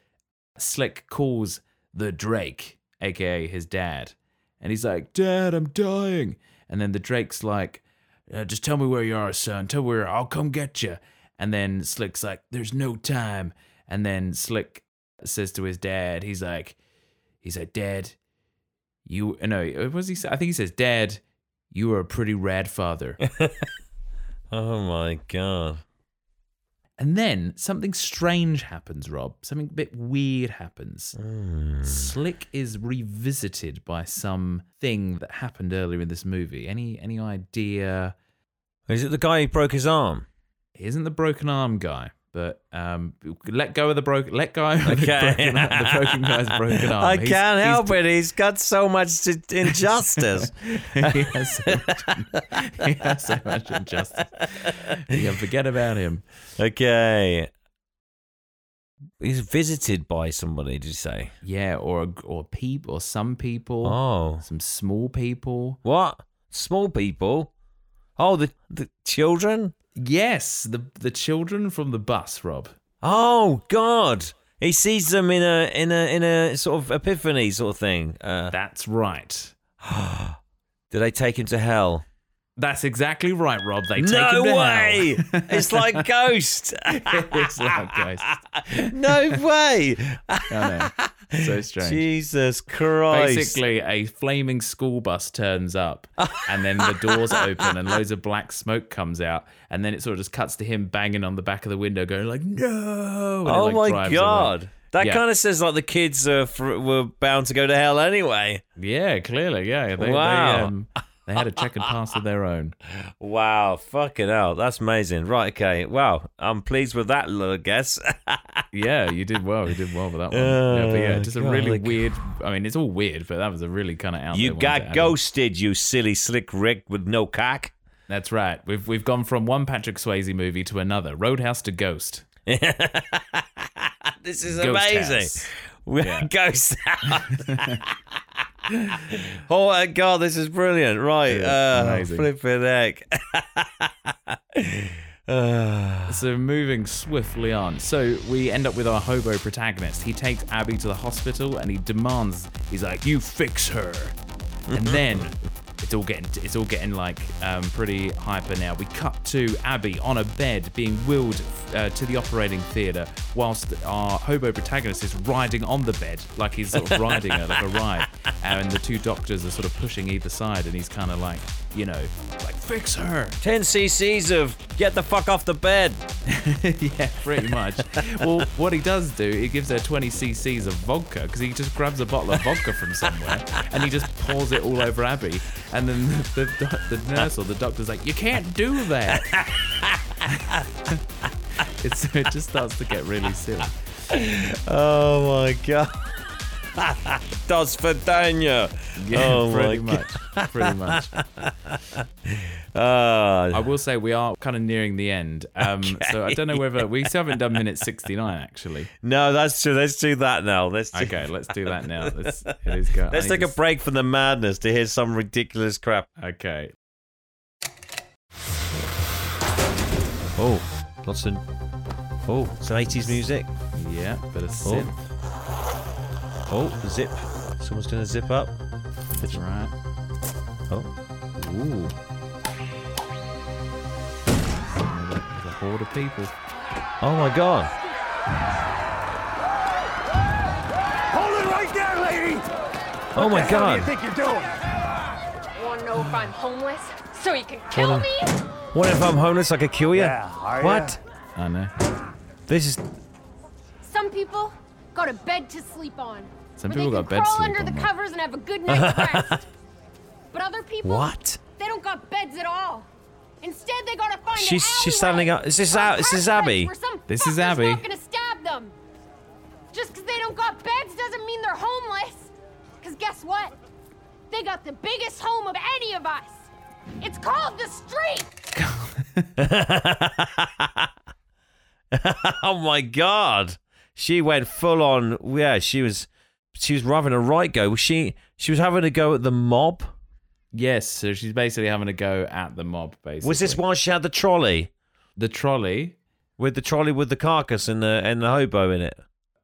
Slick calls the Drake, a k a his dad. And he's like, Dad, I'm dying. And then the Drake's like, uh, just tell me where you are, son. Tell me where you are. I'll come get you. And then Slick's like, there's no time. And then Slick says to his dad, he's like, he's like, Dad, you, no, what does he say? I think he says, Dad, you are a pretty rad father. Oh, my God. And then something strange happens, Rob. Something a bit weird happens. Mm. Slick is revisited by some thing that happened earlier in this movie. Any any idea? Is it the guy who broke his arm? He isn't the broken arm guy, but um, let go of the broken. Let go of okay. the, broken, the broken guy's broken arm. I he's, can't he's, help he's, it. He's got so much injustice. he, has so much, he has so much injustice. Yeah, forget about him. Okay. He's visited by somebody. Did you say? Yeah, or a, or people, or some people. Oh, some small people. What small people? Oh, the the children. Yes, the the children from the bus, Rob. Oh God, he sees them in a in a in a sort of epiphany sort of thing. Uh, That's right. Did they take him to hell? That's exactly right, Rob. They take no him to way! hell. No way! It's like Ghost. It's like Ghost. No way! I know. So strange. Jesus Christ. Basically, a flaming school bus turns up, and then the doors open, and loads of black smoke comes out, and then it sort of just cuts to him banging on the back of the window, going like, no! And oh, it, like, my God. Away. That yeah. kind of says like the kids uh, for, were bound to go to hell anyway. Yeah, clearly, yeah. They, wow. They, um, They had a check and pass of their own. Wow, fucking hell. That's amazing. Right, okay. Wow, I'm pleased with that little guess. Yeah, you did well. You did well with that one. Uh, yeah, but yeah, just God, a really weird... I mean, it's all weird, but that was a really kind of out there You got ghosted, you silly Slick Rick with no cock. That's right. We've we've gone from one Patrick Swayze movie to another. Roadhouse to Ghost. This is Ghost amazing. House. We're yeah. Ghost House. Oh my God, this is brilliant. Right. Uh, flipping heck. uh. So moving swiftly on. So we end up with our hobo protagonist. He takes Abby to the hospital and he demands, he's like, you fix her. And then it's all getting it's all getting like um, pretty hyper now. We cut to Abby on a bed being wheeled uh, to the operating theatre whilst our hobo protagonist is riding on the bed like he's sort of riding her like a ride. And the two doctors are sort of pushing either side, and he's kind of like, you know, like, fix her. ten cc's of get the fuck off the bed. Yeah, pretty much. Well, what he does do, he gives her twenty cc's of vodka, because he just grabs a bottle of vodka from somewhere, and he just pours it all over Abby. And then the, the, the nurse or the doctor's like, you can't do that. It's, it just starts to get really silly. Oh, my God. Does for Daniel. Yeah, oh pretty my much. God. Pretty much. Uh, I will say we are kind of nearing the end. Um, okay. So I don't know whether... We still haven't done minute sixty-nine, actually. No, that's true. Let's do that now. Let's do okay, that. let's do that now. Let's, it is go- let's take just... a break from the madness to hear some ridiculous crap. Okay. Oh, lots of... Oh, some eighties music. Yeah, bit of synth. Oh. Oh, zip. Someone's going to zip up. That's right. Oh. Ooh. horde of people. Oh my god. Hold it right there, lady! Oh my god. What do you think you're doing? Wanna know if I'm homeless? So you can kill what me? I'm... What if I'm homeless? I could kill you? Yeah, are what? Ya? I know. This is... Some people got a bed to sleep on. Some people got beds to sleep on. They can crawl under the covers and have a good night's rest. But other people... What? They don't got beds at all. Instead, they gotta find she's, an alleyway. She's standing up. Is this, Ab- is this Abby? This is Abby. Not gonna stab them. Just because they don't got beds doesn't mean they're homeless. Because guess what? They got the biggest home of any of us. It's called the street. Oh my god. She went full on. Yeah, she was she was having a right go. She she was having a go at the mob. Yes, so she's basically having a go at the mob, basically. Was this why she had the trolley? The trolley? With the trolley with the carcass and the and the hobo in it.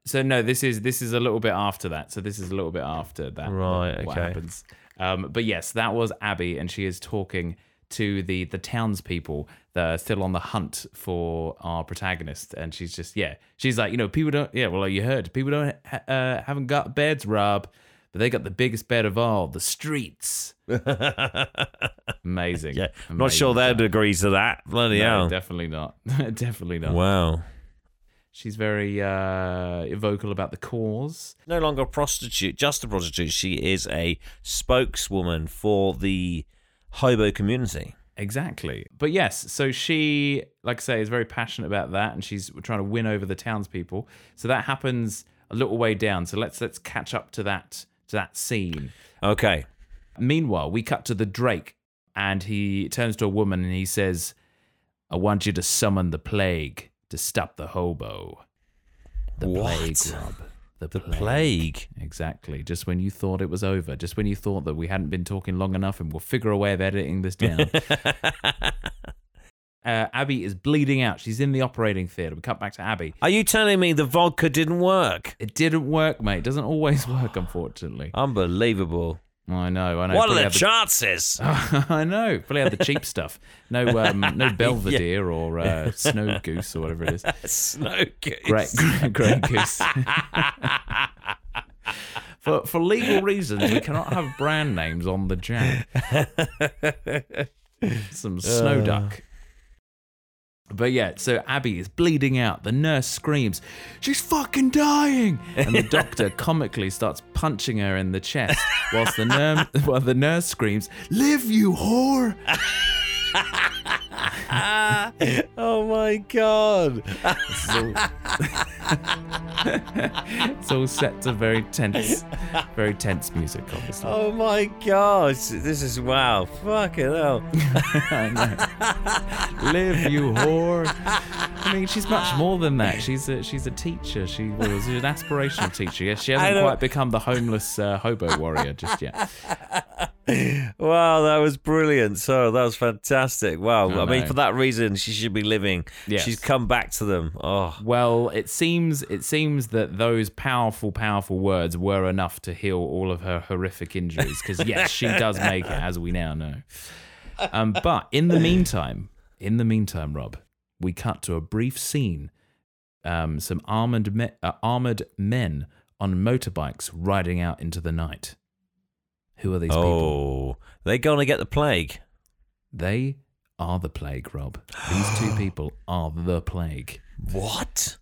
So no, this is this is a little bit after that. So this is a little bit after that. Right, okay. What happens. Um, but yes, that was Abby, and she is talking to the, the townspeople that are still on the hunt for our protagonist. And she's just, yeah, she's like, you know, people don't, yeah, well, like you heard, people don't uh, haven't got beds, Rob, but they got the biggest bed of all, the streets. Amazing. Yeah, I'm not sure that agrees to that. Bloody no, hell. Definitely not. Definitely not. Wow. She's very uh, vocal about the cause. No longer a prostitute, just a prostitute. She is a spokeswoman for the hobo community. Exactly. But yes, so she, like I say, is very passionate about that, and she's trying to win over the townspeople. So that happens a little way down. So let's let's catch up to that to that scene. Okay. Meanwhile, we cut to the Drake, and he turns to a woman and he says, "I want you to summon the plague to stop the hobo." The what? Plague, Rob. The, the plague. plague. Exactly. Just when you thought it was over. Just when you thought that we hadn't been talking long enough and we'll figure a way of editing this down. uh, Abby is bleeding out. She's in the operating theatre. We cut back to Abby. Are you telling me the vodka didn't work? It didn't work, mate. It doesn't always work, unfortunately. Unbelievable. I know, I know. What probably are the chances? The... Oh, I know. Probably had the cheap stuff. No um, no Belvedere yeah. or uh, Snow Goose or whatever it is. Snow Goose. Great, great, great goose. for, for legal reasons, we cannot have brand names on the jam. Some Snow uh. Duck. But yeah, so Abby is bleeding out. The nurse screams, "She's fucking dying!" And the doctor comically starts punching her in the chest whilst the, ner- while the nurse screams, "Live, you whore!" Oh my god. It's all, it's all set to very tense, very tense music, obviously. Oh my gosh, this is wow. Fucking hell. I know. Live, you whore. I mean, she's much more than that. She's a, she's a teacher. She was an aspirational teacher. Yes, she hasn't quite become the homeless uh, hobo warrior just yet. Wow, that was brilliant. So that was fantastic. Wow. I, I mean, for that reason, she should be living. Yes. She's come back to them. Oh. Well, it seems it seems that those powerful, powerful words were enough to heal all of her horrific injuries. Because yes, she does make it, as we now know. Um, but in the meantime, in the meantime, Rob, we cut to a brief scene. Um, some armored me- uh, armored men on motorbikes riding out into the night. Who are these oh, people? Oh, they're going to get the plague. They are the plague, Rob. These two people are the plague. What?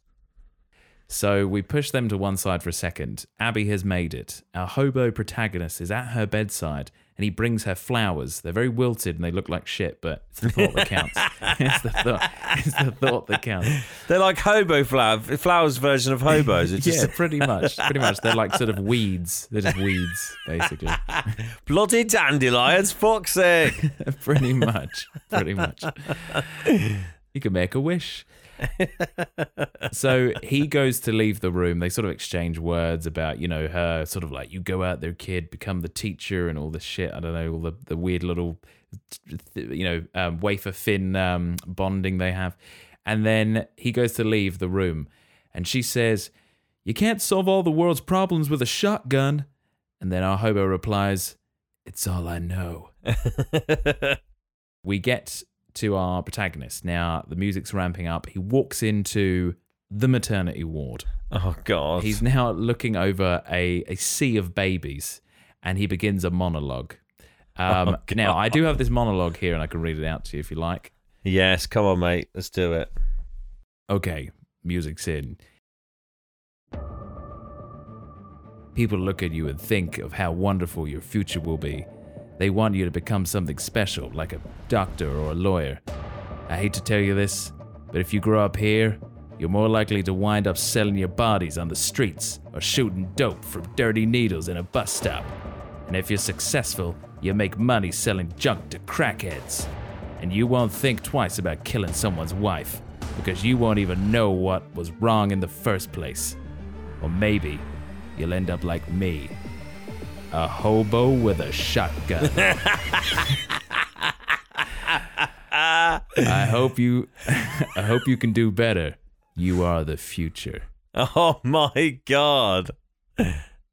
So we push them to one side for a second. Abby has made it. Our hobo protagonist is at her bedside, and he brings her flowers. They're very wilted and they look like shit, but it's the thought that counts. It's the thought. It's the thought that counts. They're like hobo flowers, flowers version of hobos. It's just yeah, pretty much. Pretty much. They're like sort of weeds. They're just weeds, basically. Bloody dandelions, foxy. Pretty much. Pretty much. You can make a wish. So he goes to leave the room. They sort of exchange words about, you know, her sort of like, you go out there, kid, become the teacher and all this shit. I don't know, all the, the weird little, you know, um, wafer thin um, bonding they have. And then he goes to leave the room. And she says, "You can't solve all the world's problems with a shotgun." And then our hobo replies, "It's all I know." We get to our protagonist. Now, the music's ramping up. He walks into the maternity ward. Oh, God. He's now looking over a, a sea of babies, and he begins a monologue. Um, oh, now, I do have this monologue here, and I can read it out to you if you like. Yes, come on, mate. Let's do it. Okay, music's in. People look at you and think of how wonderful your future will be. They want you to become something special, like a doctor or a lawyer. I hate to tell you this, but if you grow up here, you're more likely to wind up selling your bodies on the streets or shooting dope from dirty needles in a bus stop. And if you're successful, you make money selling junk to crackheads. And you won't think twice about killing someone's wife, because you won't even know what was wrong in the first place. Or maybe you'll end up like me, a hobo with a shotgun. I hope you I hope you can do better. You are the future. Oh my God.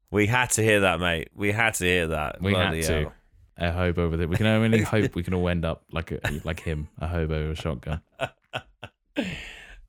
We had to hear that, mate. We had to hear that. We Bloody had to. Hell. A hobo with it. We can only hope we can all end up like a, like him, a hobo with a shotgun.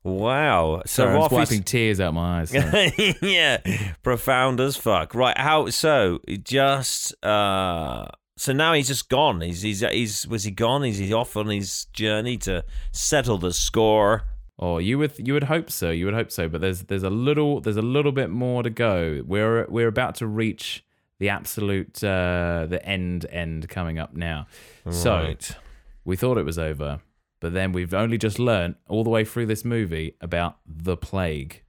Wow. So Sorry, I'm wiping tears out my eyes. Yeah. Profound as fuck. Right, how so just uh so now he's just gone. He's he's he's was he gone? Is he off on his journey to settle the score? Oh, you would you would hope so. You would hope so, but there's there's a little there's a little bit more to go. We're we're about to reach the absolute uh the end end coming up now. Right. So we thought it was over. But then we've only just learnt all the way through this movie about the plague.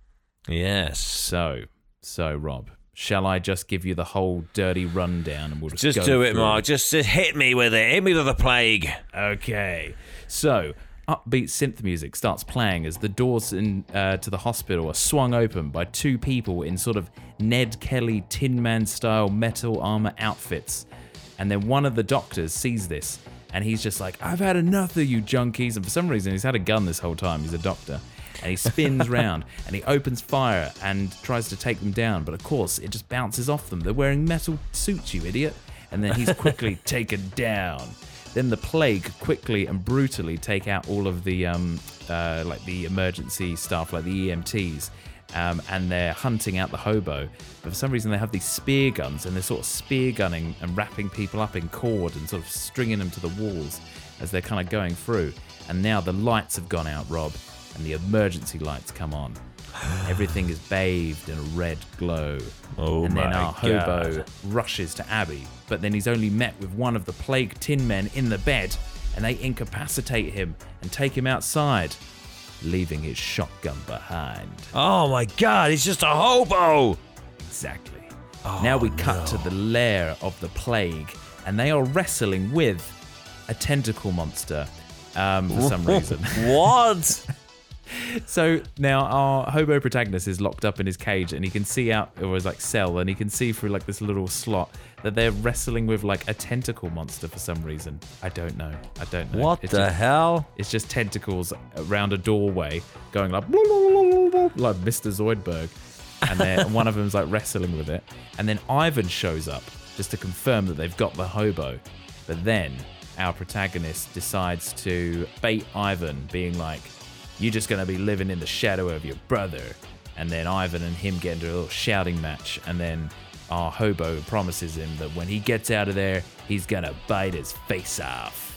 Yes. So, so Rob, shall I just give you the whole dirty rundown and we'll just, just go do it, Mark. It? Just, just hit me with it. Hit me with the plague. Okay. So, upbeat synth music starts playing as the doors in, uh, to the hospital are swung open by two people in sort of Ned Kelly Tin Man style metal armor outfits. And then one of the doctors sees this. And he's just like, I've had enough of you junkies. And for some reason, he's had a gun this whole time. He's a doctor. And he spins round and he opens fire and tries to take them down. But of course, it just bounces off them. They're wearing metal suits, you idiot. And then he's quickly taken down. Then the plague quickly and brutally take out all of the um, uh, like the emergency staff, like the E M Ts. Um, and they're hunting out the hobo. But for some reason, they have these spear guns, and they're sort of spear gunning and wrapping people up in cord and sort of stringing them to the walls as they're kind of going through. And now the lights have gone out, Rob, and the emergency lights come on. Everything is bathed in a red glow. Oh, and then our hobo God. rushes to Abby, but then he's only met with one of the plague tin men in the bed, and they incapacitate him and take him outside, leaving his shotgun behind. Oh my God, he's just a hobo! Exactly. Oh, now we cut no. to the lair of the plague, and they are wrestling with a tentacle monster um, for some reason. What? So now our hobo protagonist is locked up in his cage, and he can see out, or his like cell, and he can see through like this little slot that they're wrestling with like a tentacle monster for some reason. I don't know. I don't know. What it's the just, hell? It's just tentacles around a doorway going like like Mister Zoidberg, and then one of them's like wrestling with it, and then Ivan shows up just to confirm that they've got the hobo, but then our protagonist decides to bait Ivan, being like, you're just going to be living in the shadow of your brother. And then Ivan and him get into a little shouting match. And then our hobo promises him that when he gets out of there, he's going to bite his face off.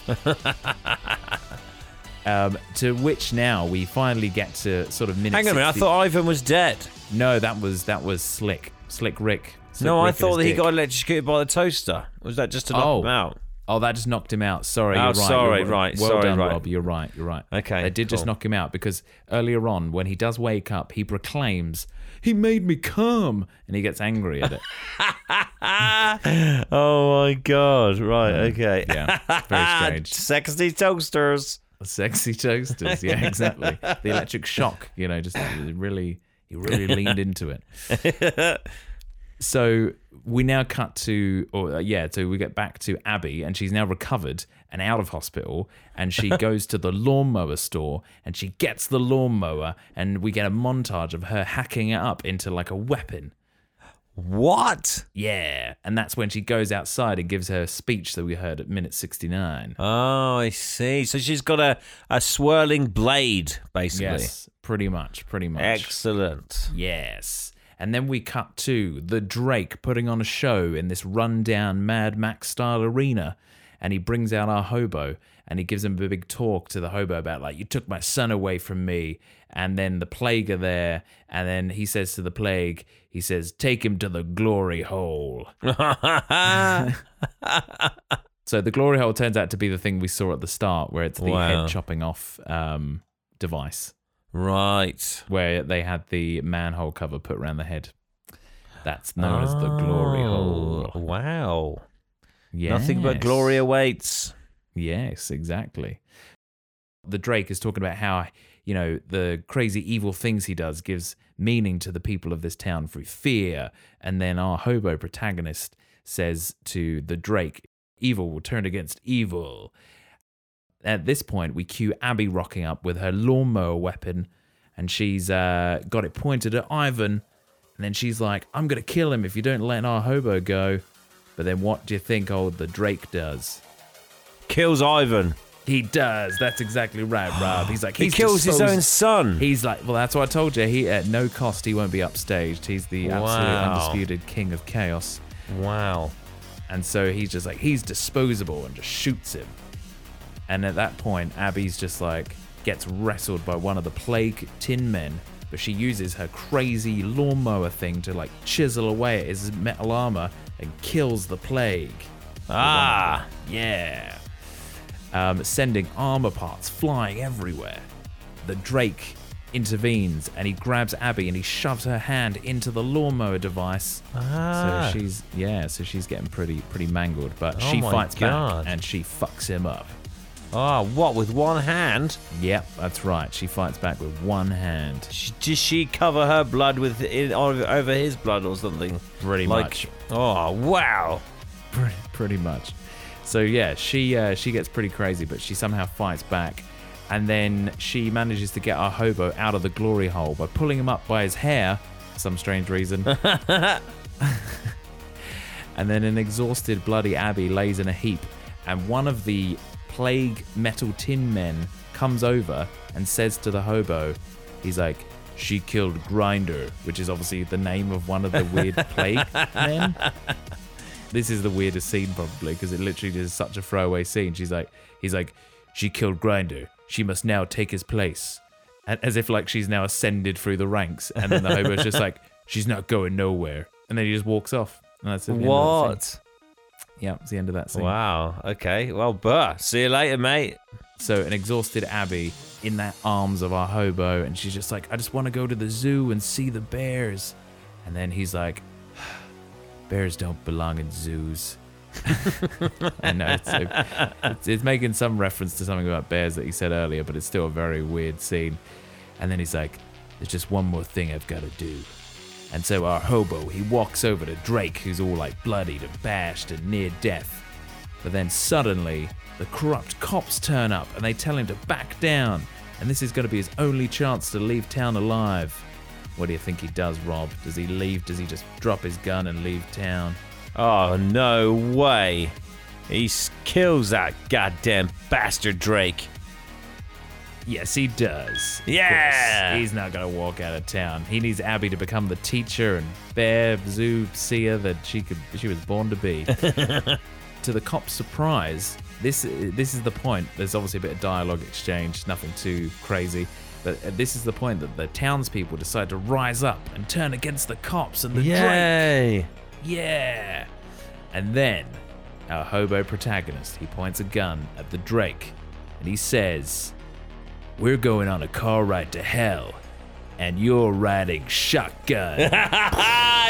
um, to which now we finally get to sort of minute Hang on a minute, I thought Ivan was dead. No, that was that was Slick. Slick Rick. Slick no, Rick I thought that he dick. got electrocuted by the toaster. Was that just to knock oh. him out? Oh, that just knocked him out. Sorry, oh, you're right. sorry, you're, right. Well sorry, done, right. Rob. You're right, you're right. Okay, They did cool. just knock him out because earlier on, when he does wake up, he proclaims, he made me come, and he gets angry at it. Oh, my God. Right, um, okay. Yeah, very strange. Sexy toasters. Sexy toasters, yeah, exactly. The electric shock, you know, just really, he really leaned into it. So we now cut to, or yeah, so we get back to Abby, and she's now recovered and out of hospital, and she goes to the lawnmower store, and she gets the lawnmower, and we get a montage of her hacking it up into like a weapon. What? Yeah. And that's when she goes outside and gives her speech that we heard at minute sixty-nine. Oh, I see. So she's got a, a swirling blade, basically. Yes, pretty much, pretty much. Excellent. Yes. And then we cut to the Drake putting on a show in this rundown Mad Max-style arena. And he brings out our hobo and he gives him a big talk to the hobo about, like, you took my son away from me. And then the plague are there. And then he says to the plague, he says, take him to the glory hole. So the glory hole turns out to be the thing we saw at the start, where it's the wow. head chopping off um, device. Right. Where they had the manhole cover put around the head. That's known oh, as the glory hole. Wow. Yes. Nothing but glory awaits. Yes, exactly. The Drake is talking about how, you know, the crazy evil things he does gives meaning to the people of this town through fear. And then our hobo protagonist says to the Drake, evil will turn against evil. At this point, we cue Abby rocking up with her lawnmower weapon, and she's uh, got it pointed at Ivan. And then she's like, I'm going to kill him if you don't let our hobo go. But then what do you think old the Drake does? Kills Ivan. He does. That's exactly right, Rob. He's like, he's he kills disposed. his own son. He's like, well, that's what I told you. He at no cost, he won't be upstaged. He's the wow. absolute undisputed king of chaos. Wow. And so he's just like, he's disposable, and just shoots him. And at that point, Abby's just like, gets wrestled by one of the plague tin men. But she uses her crazy lawnmower thing to, like, chisel away at his metal armor and kills the plague. Ah, yeah. Um, sending armor parts flying everywhere. The Drake intervenes and he grabs Abby and he shoves her hand into the lawnmower device. Ah. So she's yeah, so she's getting pretty pretty mangled, but oh she fights God. back and she fucks him up. Oh, what, with one hand? Yep, that's right. She fights back with one hand. She, does she cover her blood with in, over his blood or something? Pretty like, much. Oh, wow. Pretty, pretty much. So, yeah, she uh, she gets pretty crazy, but she somehow fights back. And then she manages to get our hobo out of the glory hole by pulling him up by his hair, for some strange reason. And then an exhausted, bloody Abby lays in a heap, and one of the plague metal tin men comes over and says to the hobo, he's like, she killed Grinder, which is obviously the name of one of the weird plague men. This is the weirdest scene probably, because it literally is such a throwaway scene. She's like, he's like, she killed Grinder. She must now take his place. And as if like she's now ascended through the ranks. And then the hobo's just like, she's not going nowhere. And then he just walks off. And that's it. What? Yeah, it's the end of that scene. Wow, okay. Well, buh, see you later, mate. So an exhausted Abby in the arms of our hobo, and she's just like, I just want to go to the zoo and see the bears. And then he's like, bears don't belong in zoos. I know, it's, so, it's, it's making some reference to something about bears that he said earlier, but it's still a very weird scene. And then he's like, there's just one more thing I've got to do. And so our hobo, he walks over to Drake, who's all like bloodied and bashed and near death. But then suddenly, the corrupt cops turn up and they tell him to back down. And this is going to be his only chance to leave town alive. What do you think he does, Rob? Does he leave? Does he just drop his gun and leave town? Oh, no way. He kills that goddamn bastard Drake. Yes, he does. Yeah! He's not going to walk out of town. He needs Abby to become the teacher and bear zoo seer that she could, she was born to be. To the cop's surprise, this this is the point. There's obviously a bit of dialogue exchange, nothing too crazy. But this is the point that the townspeople decide to rise up and turn against the cops and the Yay. Drake. Yeah! And then our hobo protagonist, he points a gun at the Drake and he says, we're going on a car ride to hell, and you're riding shotgun.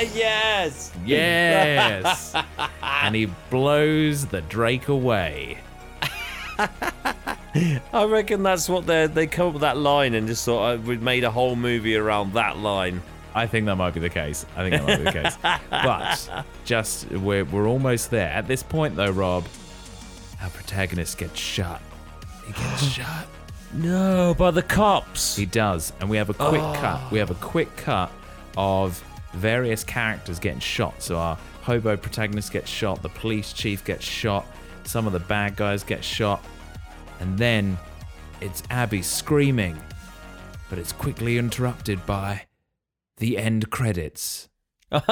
Yes! Yes! And he blows the Drake away. I reckon that's what they they come up with that line and just thought we'd made a whole movie around that line. I think that might be the case. I think that might be the case. But just, we're, we're almost there. At this point, though, Rob, our protagonist gets shot. He gets shot. No, by the cops. He does. And we have a quick oh. cut. We have a quick cut of various characters getting shot. So our hobo protagonist gets shot, the police chief gets shot, some of the bad guys get shot, and then it's Abby screaming, but it's quickly interrupted by the end credits. What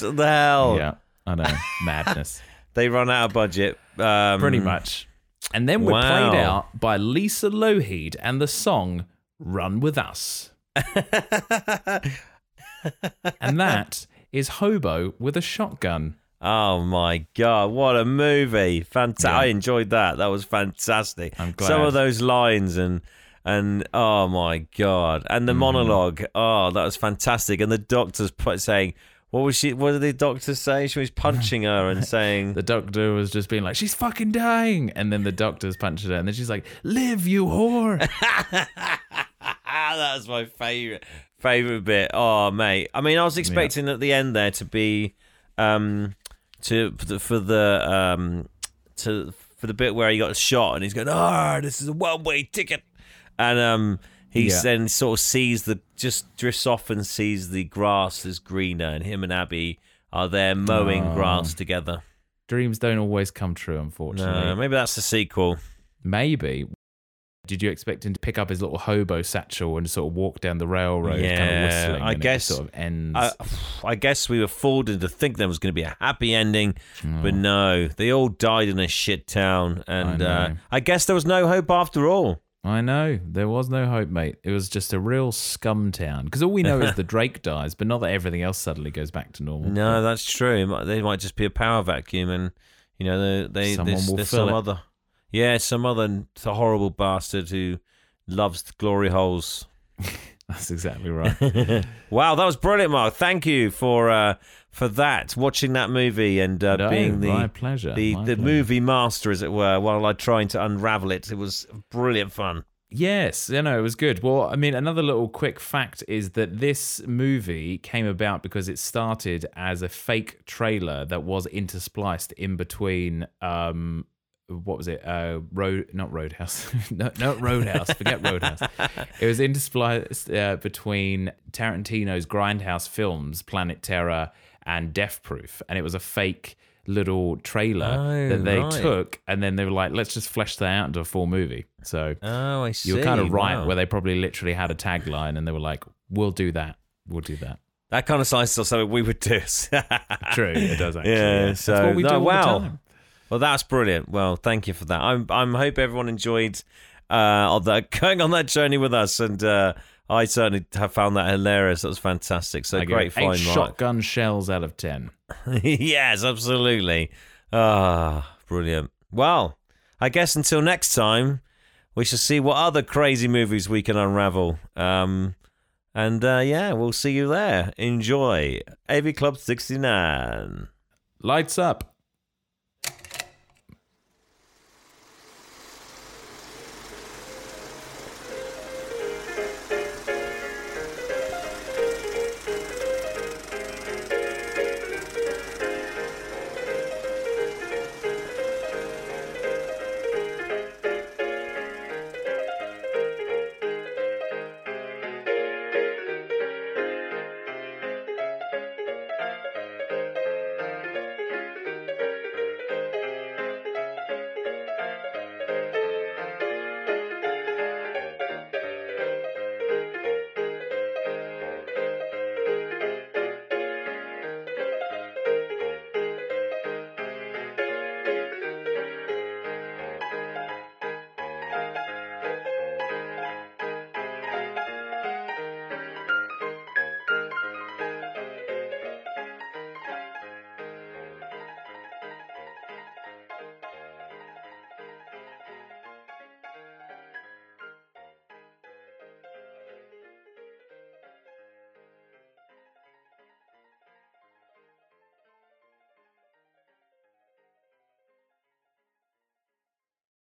the hell? Yeah, I know. Madness. They run out of budget. Um, Pretty much. And then we're wow. played out by Lisa Lougheed and the song Run With Us. And that is Hobo with a Shotgun. Oh, my God. What a movie. Fantastic. Yeah. I enjoyed that. That was fantastic. I'm glad. Some of those lines and... And, oh, my God. And the mm. monologue. Oh, that was fantastic. And the doctor's put, saying, what was she? What did the doctor say? She was punching her and saying... The doctor was just being like, she's fucking dying. And then the doctor's punching her. And then she's like, live, you whore. That was my favourite favourite bit. Oh, mate. I mean, I was expecting yeah. at the end there to be... um to for the... um to for the bit where he got shot and he's going, oh, this is a one-way ticket. And um, he yeah. then sort of sees the, just drifts off and sees the grass is greener, and him and Abby are there mowing oh. grass together. Dreams don't always come true, unfortunately. No, maybe that's the sequel. Maybe. Did you expect him to pick up his little hobo satchel and sort of walk down the railroad, yeah, kind of whistling? I and guess it sort of ends. I, I guess we were fooled into thinking there was going to be a happy ending, oh. but no, they all died in a shit town, and I, uh, I guess there was no hope after all. I know. There was no hope, mate. It was just a real scum town. Because all we know is the Drake dies, but not that everything else suddenly goes back to normal. No, that's true. Might, they might just be a power vacuum and, you know, they, they, there's, there's some it. other... Yeah, some other horrible bastard who loves the glory holes. That's exactly right. Wow, that was brilliant, Mark. Thank you for uh, for that, watching that movie and uh, no, being the my pleasure. the, my the pleasure. movie master, as it were, while I trying to unravel it. It was brilliant fun. Yes, you know, it was good. Well, I mean, another little quick fact is that this movie came about because it started as a fake trailer that was interspliced in between... Um, what was it? Uh, road, not Roadhouse. no, not Roadhouse. Forget Roadhouse. It was interspliced uh, between Tarantino's Grindhouse films, Planet Terror and Death Proof, and it was a fake little trailer oh, that they right. took, and then they were like, "Let's just flesh that out into a full movie." So, oh, I see. You're kind of right, wow. where they probably literally had a tagline, and they were like, "We'll do that. We'll do that." That kind of slices or something we would do. True, it does actually. Yeah, yeah. So that's what we no, do all wow. the time. Well, that's brilliant. Well, thank you for that. I'm I'm hope everyone enjoyed uh, the, going on that journey with us, and uh, I certainly have found that hilarious. That was fantastic. So I great find, Mark. Eight shotgun shells out of ten. Yes, absolutely. Ah, brilliant. Well, I guess until next time, we shall see what other crazy movies we can unravel. Um, and uh, yeah, we'll see you there. Enjoy A V Club sixty-nine. Lights up.